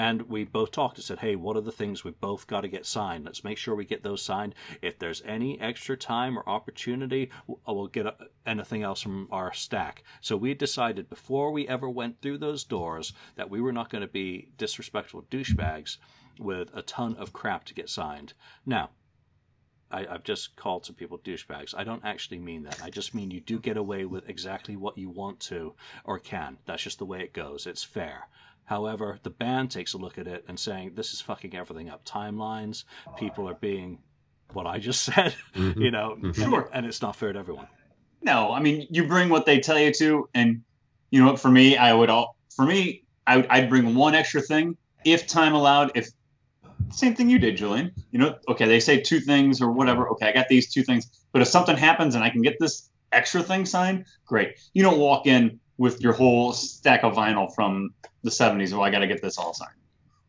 And we both talked and said, hey, what are the things we've both got to get signed? Let's make sure we get those signed. If there's any extra time or opportunity, we'll get anything else from our stack. So we decided before we ever went through those doors that we were not going to be disrespectful douchebags with a ton of crap to get signed. Now, I, I've just called some people douchebags. I don't actually mean that. I just mean you do get away with exactly what you want to or can. That's just the way it goes. It's fair. However, the band takes a look at it and saying, this is fucking everything up. Timelines, people are being what I just said, mm-hmm. you know, mm-hmm. and, sure. and it's not fair to everyone. No, I mean, you bring what they tell you to. And, you know, for me, I would all for me, I would, I'd bring one extra thing if time allowed. If same thing you did, Jillian, you know, OK, they say two things or whatever. OK, I got these two things. But if something happens and I can get this extra thing signed, great. You don't walk in with your whole stack of vinyl from the seventies, well, I got to get this all signed,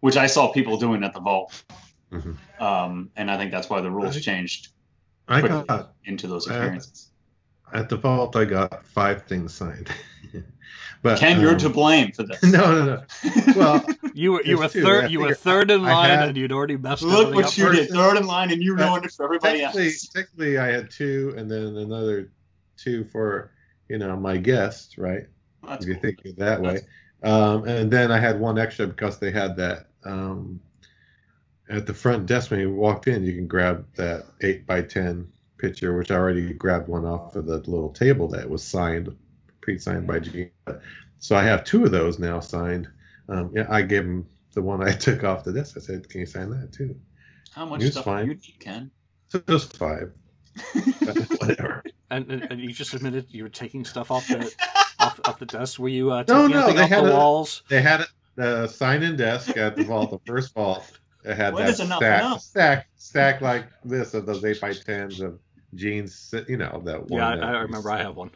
which I saw people doing at the vault. Mm-hmm. Um, and I think that's why the rules I, changed I got, into those experiences. At, at the vault, I got five things signed. But Ken, um, you're to blame for this. No, no, no. Well, you were you were two. third you were third in line, had, and you'd already messed up. Look what you person. did, third in line, and you ruined it for everybody technically, else. Technically, I had two, and then another two for, you know, my guests, right? Well, if you cool. think of it that that's way. Um, and then I had one extra because they had that um, at the front desk when you walked in. You can grab that eight by ten picture, which I already grabbed one off of the little table that was signed, pre-signed by Gene. So I have two of those now signed. Um, yeah, I gave them the one I took off the desk. I said, can you sign that too? How much stuff do you need, Ken? Just five. Whatever. And, and you just admitted you were taking stuff off the off, off the desk. Were you uh, taking no, no, anything off the a, walls? They had a uh, sign-in desk at the vault, the first vault. It had well, that stack, enough. stack, stack like this of those eight by tens of jeans. You know that one. Yeah, that I, I remember. I have one.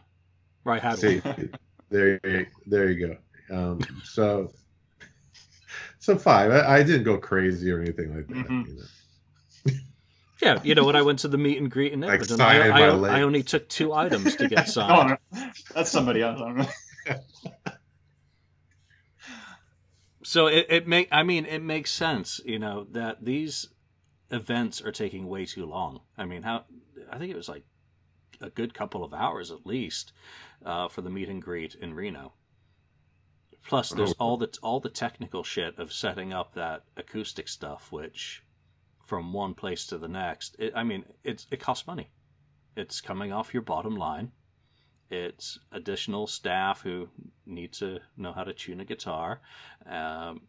Right, had See, one. there, there you go. Um, so, so five. I, I didn't go crazy or anything like that. Mm-hmm. You know? Yeah, you know, when I went to the meet and greet in Everton, like I, I, I only took two items to get signed. That's somebody else. I don't know. So it, it make I mean it makes sense, you know, that these events are taking way too long. I mean, how I think it was like a good couple of hours at least uh, for the meet and greet in Reno. Plus, there's all the all the technical shit of setting up that acoustic stuff, which. From one place to the next, it, I mean, it's it costs money. It's coming off your bottom line. It's additional staff who need to know how to tune a guitar. Um,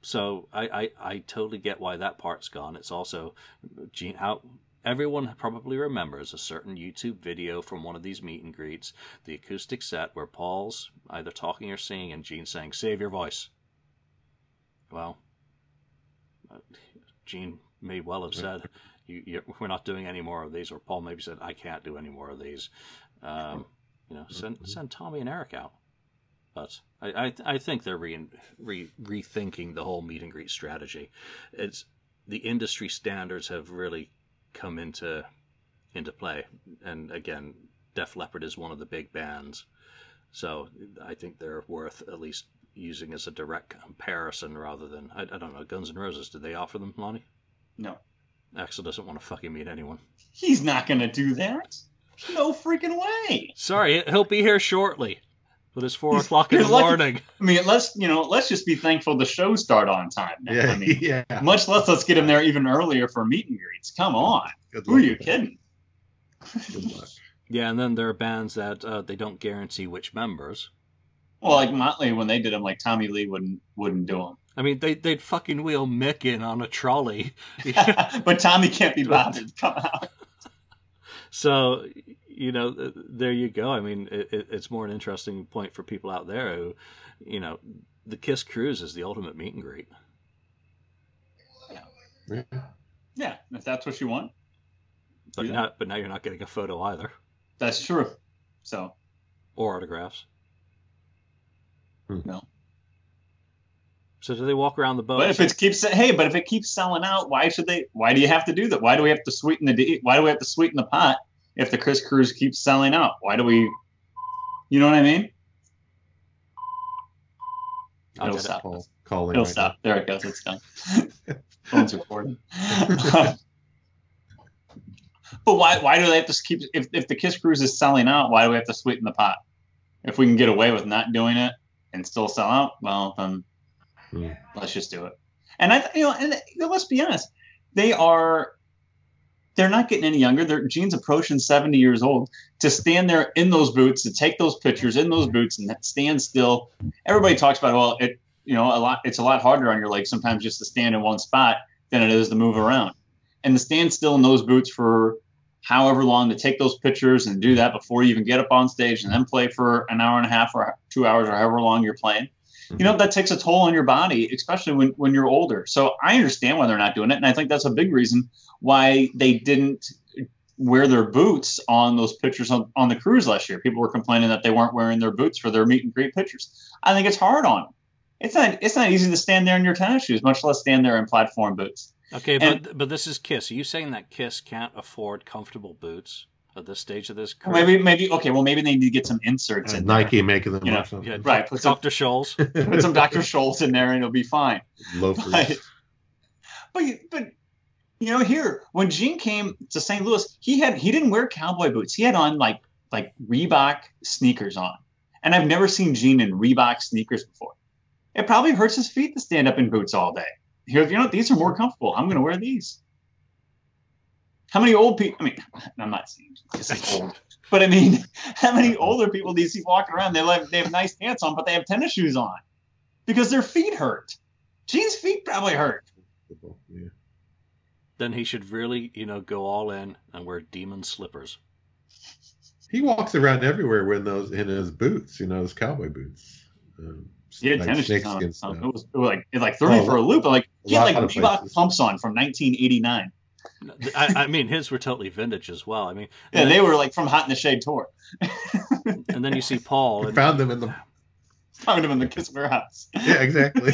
so I, I I totally get why that part's gone. It's also Gene how Everyone probably remembers a certain YouTube video from one of these meet and greets, the acoustic set where Paul's either talking or singing and Gene saying, "Save your voice." Well, Gene may well have said, you, you, we're not doing any more of these, or Paul maybe said, I can't do any more of these. Um, you know, send send Tommy and Eric out. But I I, I think they're re, re, rethinking the whole meet and greet strategy. It's the industry standards have really come into into play, and again, Def Leppard is one of the big bands, so I think they're worth at least using as a direct comparison rather than, I, I don't know, Guns N' Roses, did they offer them, Lonnie? No. Axl doesn't want to fucking meet anyone. He's not going to do that. No freaking way. Sorry, he'll be here shortly, but it's four o'clock in the morning. I mean, let's, you know, let's just be thankful the shows start on time now. Yeah, I mean, yeah. Much less let's get him there even earlier for meet and greets. Come on. Who are you kidding? Good luck. Yeah, and then there are bands that uh, they don't guarantee which members. Well, like Motley, when they did them, like Tommy Lee wouldn't wouldn't do them. I mean, they, they'd fucking wheel Mick in on a trolley. But Tommy can't be bothered. Come on. So, you know, there you go. I mean, it, it's more an interesting point for people out there who, you know, the Kiss Cruise is the ultimate meet and greet. Yeah. Yeah, if that's what you want. But, yeah. not, but now you're not getting a photo either. That's true. So. Or autographs. No. So do they walk around the boat? But if it keeps hey, but if it keeps selling out, why should they? Why do you have to do that? Why do we have to sweeten the Why do we have to sweeten the pot if the Kiss Cruise keeps selling out? Why do we? You know what I mean? I'll It'll stop. It. Calling. It'll right stop. Now. There it goes. It's done. Phone's recording. um, but why? Why do they have to keep? If if the Kiss Cruise is selling out, why do we have to sweeten the pot? If we can get away with not doing it and still sell out, well, then yeah. Let's just do it. And I, you know, and you know, let's be honest, they are, they're not getting any younger. They're Gene's approaching seventy years old. To stand there in those boots, to take those pictures in those boots, and stand still. Everybody talks about, well, it, you know, a lot. It's a lot harder on your legs sometimes just to stand in one spot than it is to move around. And to stand still in those boots for however long, to take those pictures and do that before you even get up on stage and then play for an hour and a half or two hours or however long you're playing. You know, that takes a toll on your body, especially when, when you're older. So I understand why they're not doing it. And I think that's a big reason why they didn't wear their boots on those pictures on, on the cruise last year. People were complaining that they weren't wearing their boots for their meet and greet pictures. I think it's hard on them. It's not, it's not easy to stand there in your tennis shoes, much less stand there in platform boots. Okay, but and, but this is Kiss. Are you saying that Kiss can't afford comfortable boots at this stage of this career? Well, maybe, maybe. Okay, well, maybe they need to get some inserts uh, in Nike there. Making them, you know, yeah, right? Put Doctor Scholl's. Put some Doctor Scholl's in there, and it'll be fine. Loafers. But, but but you know, here when Gene came to Saint Louis, he had he didn't wear cowboy boots. He had on like like Reebok sneakers on, and I've never seen Gene in Reebok sneakers before. It probably hurts his feet to stand up in boots all day. Here, you know, these are more comfortable. I'm going to wear these. How many old people? I mean, I'm not saying this is old, but I mean, how many older people do you see walking around? They have they have nice pants on, but they have tennis shoes on because their feet hurt. Gene's feet probably hurt. Yeah. Then he should really, you know, go all in and wear demon slippers. He walks around everywhere with those in his boots, you know, his cowboy boots. Um, He had like tennis shoes on. It was, it was like it like threw me oh, for a loop. But like he had like Reebok pumps on from nineteen eighty-nine. I, I mean, his were totally vintage as well. I mean, yeah, they then, were like from Hot in the Shade tour. And then you see Paul. And, found them in the found them in the Kiss warehouse. Yeah, exactly.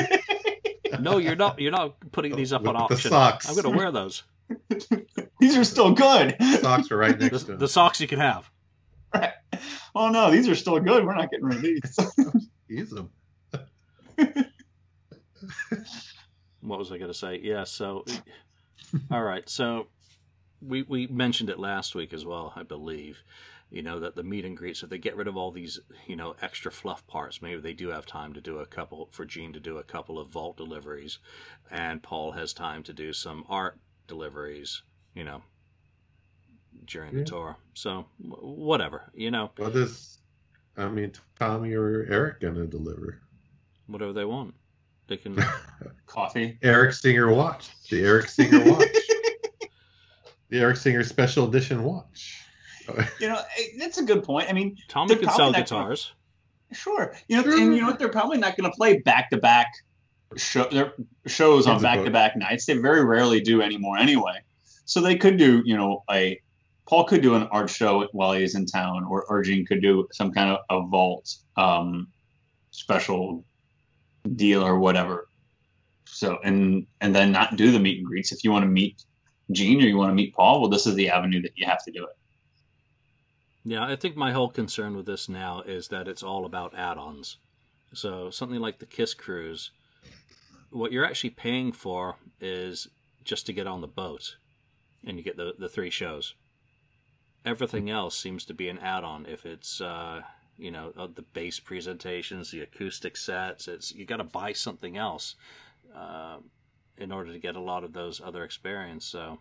No, you're not. You're not putting these up with on auction. The socks. I'm going to wear those. These are still good. The socks are right next the, to them. The socks you can have. Right. Oh no, these are still good. We're not getting rid of these. Use them. What was I going to say? Yeah, so, all right, so we we mentioned it last week as well, I believe, you know, that the meet and greets, if they get rid of all these, you know, extra fluff parts, maybe they do have time to do a couple, for Gene to do a couple of vault deliveries, and Paul has time to do some art deliveries, you know, during yeah. the tour. So, whatever, you know. What is, I mean, Tommy or Eric going to deliver? Whatever they want. They can coffee. Eric Singer watch. The Eric Singer watch. the Eric Singer Special Edition watch. You know, that's a good point. I mean, Tommy could sell guitars. Gonna, sure. You know, sure. And you know what? They're probably not going to play back-to-back show, their shows on back-to-back nights. They very rarely do anymore anyway. So they could do, you know, a Paul could do an art show while he's in town, or, or Gene could do some kind of a vault um, special deal or whatever. So and and then not do the meet and greets. If you want to meet Gene or you want to meet Paul, well, this is the avenue that you have to do it. Yeah, I think my whole concern with this now is that it's all about add-ons. So something like the Kiss Cruise, what you're actually paying for is just to get on the boat, and you get the, the three shows. Everything else seems to be an add-on. If it's, uh, you know, the bass presentations, the acoustic sets, it's you got to buy something else uh, in order to get a lot of those other experiences. So.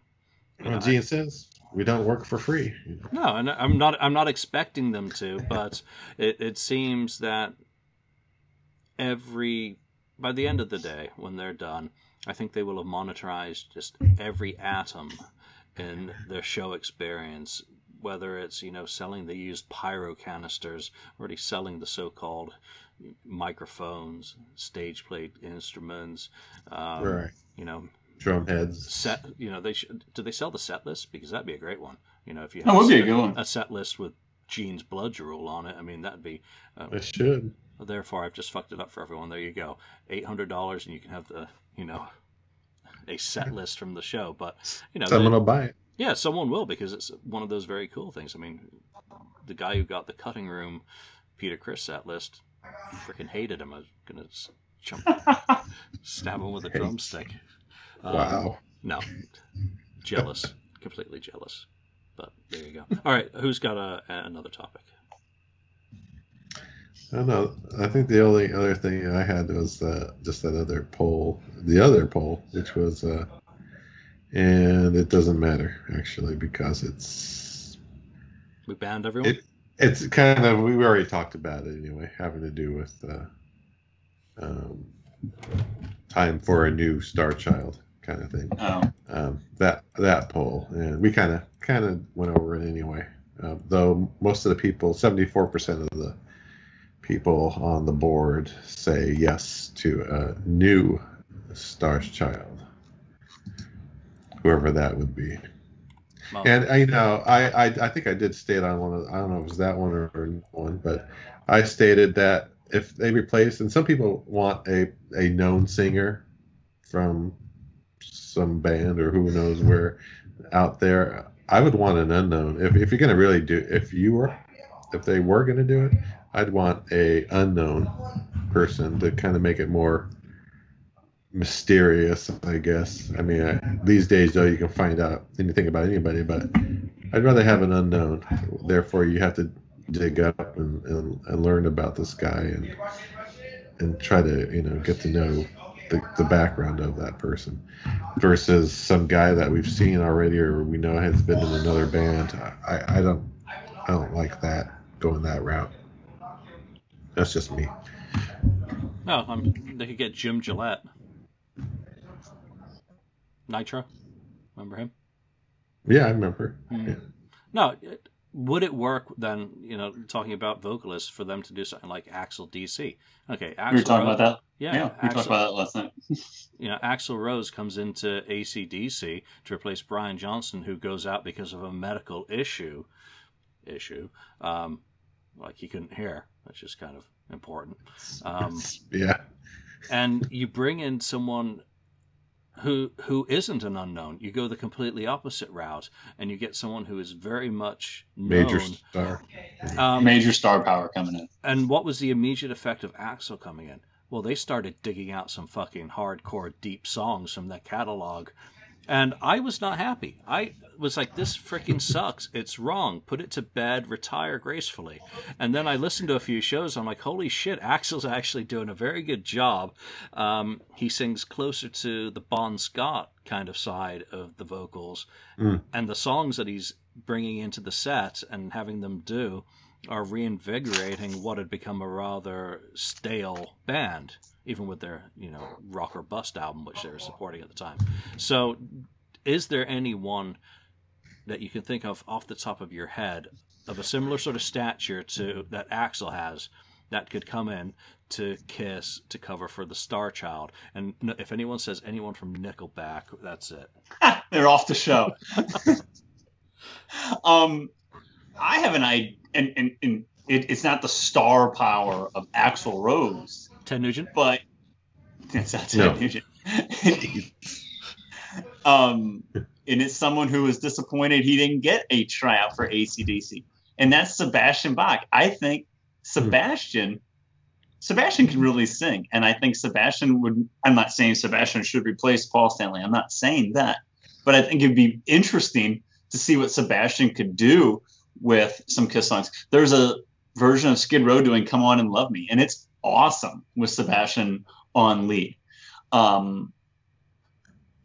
You know, well, Gene I, says we don't work for free. No, and I'm not. I'm not expecting them to, but it, it seems that every by the end of the day, when they're done, I think they will have monetized just every atom in their show experience. Whether it's you know selling the used pyro canisters, already selling the so-called microphones, stage played instruments, um, right? You know. Drum heads. Set, you know, they should, do they sell the set list? Because that'd be a great one. You know, if you had oh, okay, a, a set list with Gene's blood drool on it, I mean, that'd be. Uh, it should. Therefore, I've just fucked it up for everyone. There you go, eight hundred dollars, and you can have the, you know, a set list from the show. But you know, someone they, will buy it. Yeah, someone will because it's one of those very cool things. I mean, the guy who got the Cutting Room, Peter Criss set list, freaking hated him. I was gonna jump, stab him with a drumstick. Um, wow. No. Jealous. Completely jealous. But there you go. All right. Who's got a, another topic? I don't know. I think the only other thing I had was uh, just that other poll, the other poll, which was, uh, and it doesn't matter, actually, because it's... We banned everyone? It, it's kind of, we already talked about it anyway, having to do with uh, um, time for a new star child. Kind of thing. Oh. Um, that that poll, and we kind of kind of went over it anyway. Uh, though most of the people, seventy-four percent of the people on the board say yes to a new Star's Child, whoever that would be. Well, and I you know I, I I think I did state on one of I don't know if it was that one or, or one, but I stated that if they replace, and some people want a a known singer from some band or who knows where out there. I would want an unknown. If if you're gonna really do, if you were, if they were gonna do it, I'd want a unknown person to kind of make it more mysterious, I guess. I mean, I, these days though, you can find out anything about anybody, but I'd rather have an unknown. Therefore, you have to dig up and, and, and learn about this guy and and try to you know get to know The, the background of that person versus some guy that we've seen already or we know has been in another band. I, I don't I don't like that going that route. That's just me. No, I'm, they could get Jim Gillette. Nitro, remember him? Yeah, I remember. Mm. Yeah. No, it, would it work then? You know, talking about vocalists for them to do something like Axl D C. Okay, Axl. We were talking Rose, about that. Yeah, yeah we Axl, talked about that last night. You know, Axl Rose comes into A C D C to replace Brian Johnson, who goes out because of a medical issue. Issue, um, like he couldn't hear, which is kind of important. Um, yeah. And you bring in someone who who isn't an unknown. You go the completely opposite route, and you get someone who is very much known. Major star. Um, Major star power coming in. And what was the immediate effect of Axl coming in? Well, they started digging out some fucking hardcore deep songs from their catalog, and I was not happy. I was like, this freaking sucks. It's wrong. Put it to bed. Retire gracefully. And then I listened to a few shows. I'm like, holy shit, Axl's actually doing a very good job. Um, he sings closer to the Bon Scott kind of side of the vocals. Mm. And the songs that he's bringing into the set and having them do are reinvigorating what had become a rather stale band, even with their, you know, Rock or Bust album, which they were supporting at the time. So is there anyone that you can think of off the top of your head of a similar sort of stature to that Axl has that could come in to Kiss to cover for the Star Child? And if anyone says anyone from Nickelback, that's it. They're off the show. um, I have an idea, and, and, and it, it's not the star power of Axl Rose. Ted Nugent? But it's not Ted no. Nugent. um, and it's someone who was disappointed he didn't get a tryout for A C D C. And that's Sebastian Bach. I think Sebastian, Sebastian can really sing. And I think Sebastian would, I'm not saying Sebastian should replace Paul Stanley. I'm not saying that. But I think it'd be interesting to see what Sebastian could do with some Kiss songs. There's a version of Skid Row doing Come On and Love Me, and it's awesome with Sebastian on lead. Um,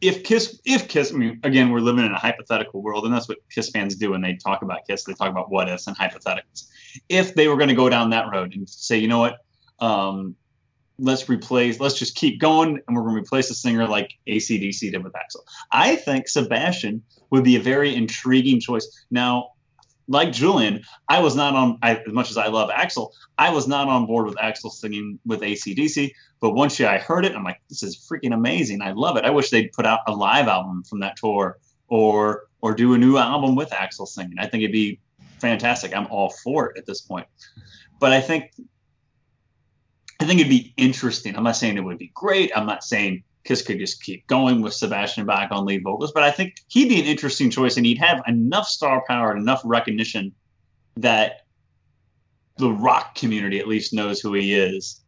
if Kiss, if Kiss, I mean, again, we're living in a hypothetical world, and that's what Kiss fans do when they talk about Kiss. They talk about what ifs and hypotheticals. If they were going to go down that road and say, you know what, um, let's replace, let's just keep going, and we're going to replace a singer like A C D C did with Axl. I think Sebastian would be a very intriguing choice. Now, like Jillian, I was not on, I, as much as I love Axl, I was not on board with Axl singing with A C D C, but once yeah, I heard it, I'm like, this is freaking amazing. I love it. I wish they'd put out a live album from that tour or or do a new album with Axl singing. I think it'd be fantastic. I'm all for it at this point. But I think I think it'd be interesting. I'm not saying it would be great. I'm not saying Kiss could just keep going with Sebastian Bach on lead vocals, but I think he'd be an interesting choice, and he'd have enough star power and enough recognition that the rock community at least knows who he is.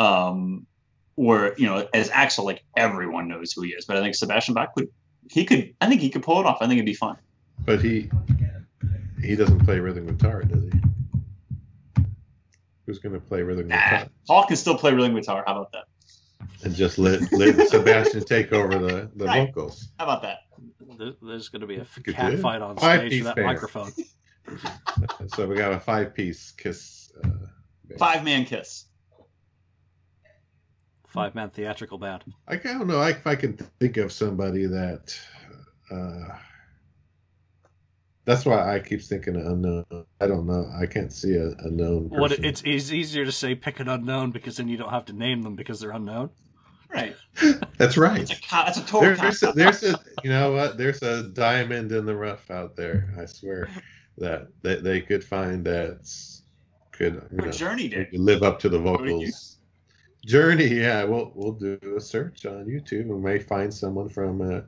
Um, or, you know, as Axl, like everyone knows who he is, but I think Sebastian Bach would, he could, I think he could pull it off. I think it'd be fun. But he, he doesn't play rhythm guitar, does he? Who's going to play rhythm guitar? Nah, Paul can still play rhythm guitar. How about that? And just let, let Sebastian take over the, the right. vocals. How about that? There, there's going to be a cat do. fight on five stage for that band. Microphone. So we got a five-piece Kiss. Uh, Five-man Kiss. Five-man theatrical band. I, I don't know I, if I can think of somebody that... Uh, That's why I keep thinking unknown. I don't know. I can't see a, a known person. What, it's, it's easier to say pick an unknown because then you don't have to name them because they're unknown. Right. That's right. That's a, that's a total there's, a, there's a You know what? There's a diamond in the rough out there, I swear, that they, they could find that could you know, Journey did. live up to the vocals. Journey, yeah. We'll, we'll do a search on YouTube and may find someone from uh,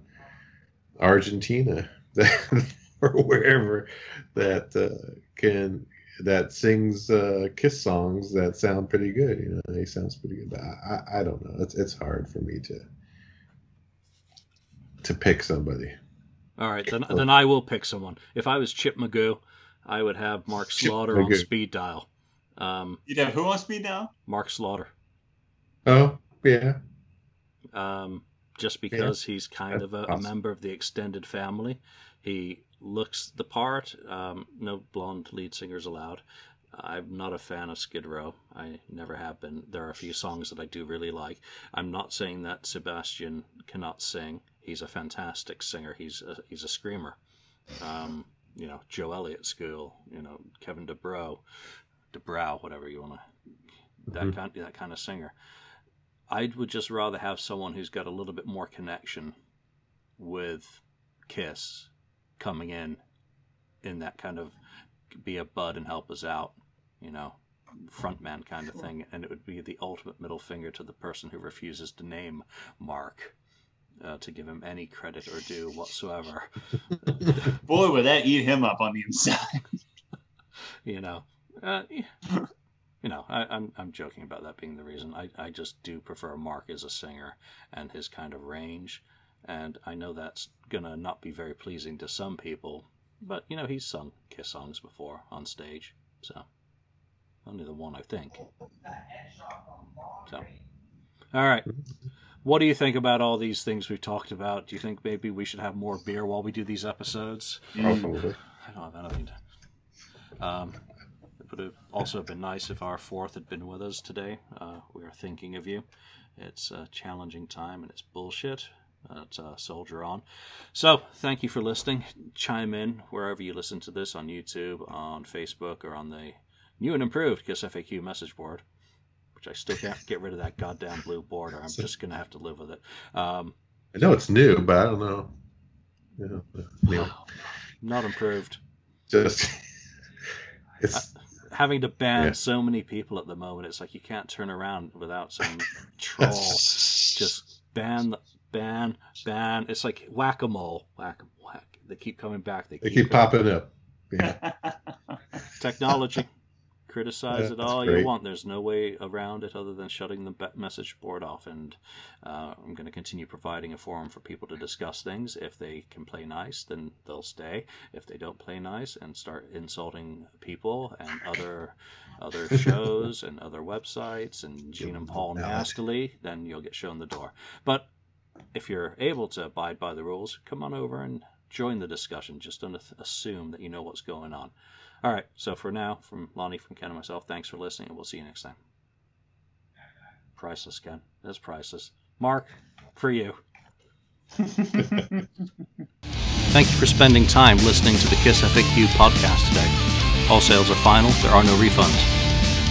Argentina that... or wherever that uh, can that sings uh, Kiss songs that sound pretty good. You know, he sounds pretty good. But I, I, I don't know. It's it's hard for me to to pick somebody. All right, then oh. then I will pick someone. If I was Chip Magoo, I would have Mark Slaughter on speed dial. Um, You'd have who on speed dial? Mark Slaughter. Oh yeah. Um, just because yeah. he's kind That's of a, awesome. a member of the extended family, he. looks the part. Um, no blonde lead singers allowed. I'm not a fan of Skid Row. I never have been. There are a few songs that I do really like. I'm not saying that Sebastian cannot sing. He's a fantastic singer. He's a, he's a screamer. Um, you know, Joe Elliott school. You know, Kevin DeBrow, DeBrow, whatever you want to. That mm-hmm. kind that kind of singer. I would just rather have someone who's got a little bit more connection with Kiss. Coming in, in that kind of be a bud and help us out, you know, front man kind of thing. And it would be the ultimate middle finger to the person who refuses to name Mark uh, to give him any credit or due whatsoever. Boy, would that eat him up on the inside. You know, uh, you know, I, I'm I'm joking about that being the reason. I, I just do prefer Mark as a singer and his kind of range. And I know that's going to not be very pleasing to some people, but, you know, he's sung Kiss songs before on stage, so only the one, I think. So, all right. What do you think about all these things we've talked about? Do you think maybe we should have more beer while we do these episodes? Probably. I don't have anything to... Um, it would have also been nice if our fourth had been with us today. Uh, we are thinking of you. It's a challenging time, and it's bullshit. and uh, soldier on. So thank you for listening. Chime in wherever you listen to this, on YouTube, on Facebook, or on the new and improved Kiss F A Q message board, which I still can't get rid of that goddamn blue border. I'm so, just going to have to live with it. Um, I know it's new, but I don't know. Yeah, anyway. Not improved. Just it's... Uh, having to ban yeah. so many people at the moment, it's like you can't turn around without some troll. Just ban, ban, ban. It's like whack-a-mole. Whack, whack. They keep coming back. They, they keep, keep popping up. Yeah. Technology. Criticize yeah, it all great. you want. There's no way around it other than shutting the message board off. And uh, I'm going to continue providing a forum for people to discuss things. If they can play nice, then they'll stay. If they don't play nice and start insulting people and other other shows and other websites and Gene and Paul nastily, then you'll get shown the door. But if you're able to abide by the rules, come on over and join the discussion. Just don't assume that you know what's going on. All right, so for now, from Lonnie, from Ken, and myself, thanks for listening, and we'll see you next time. Priceless, Ken. That's priceless. Mark, for you. Thank you for spending time listening to the Kiss F A Q podcast today. All sales are final. There are no refunds.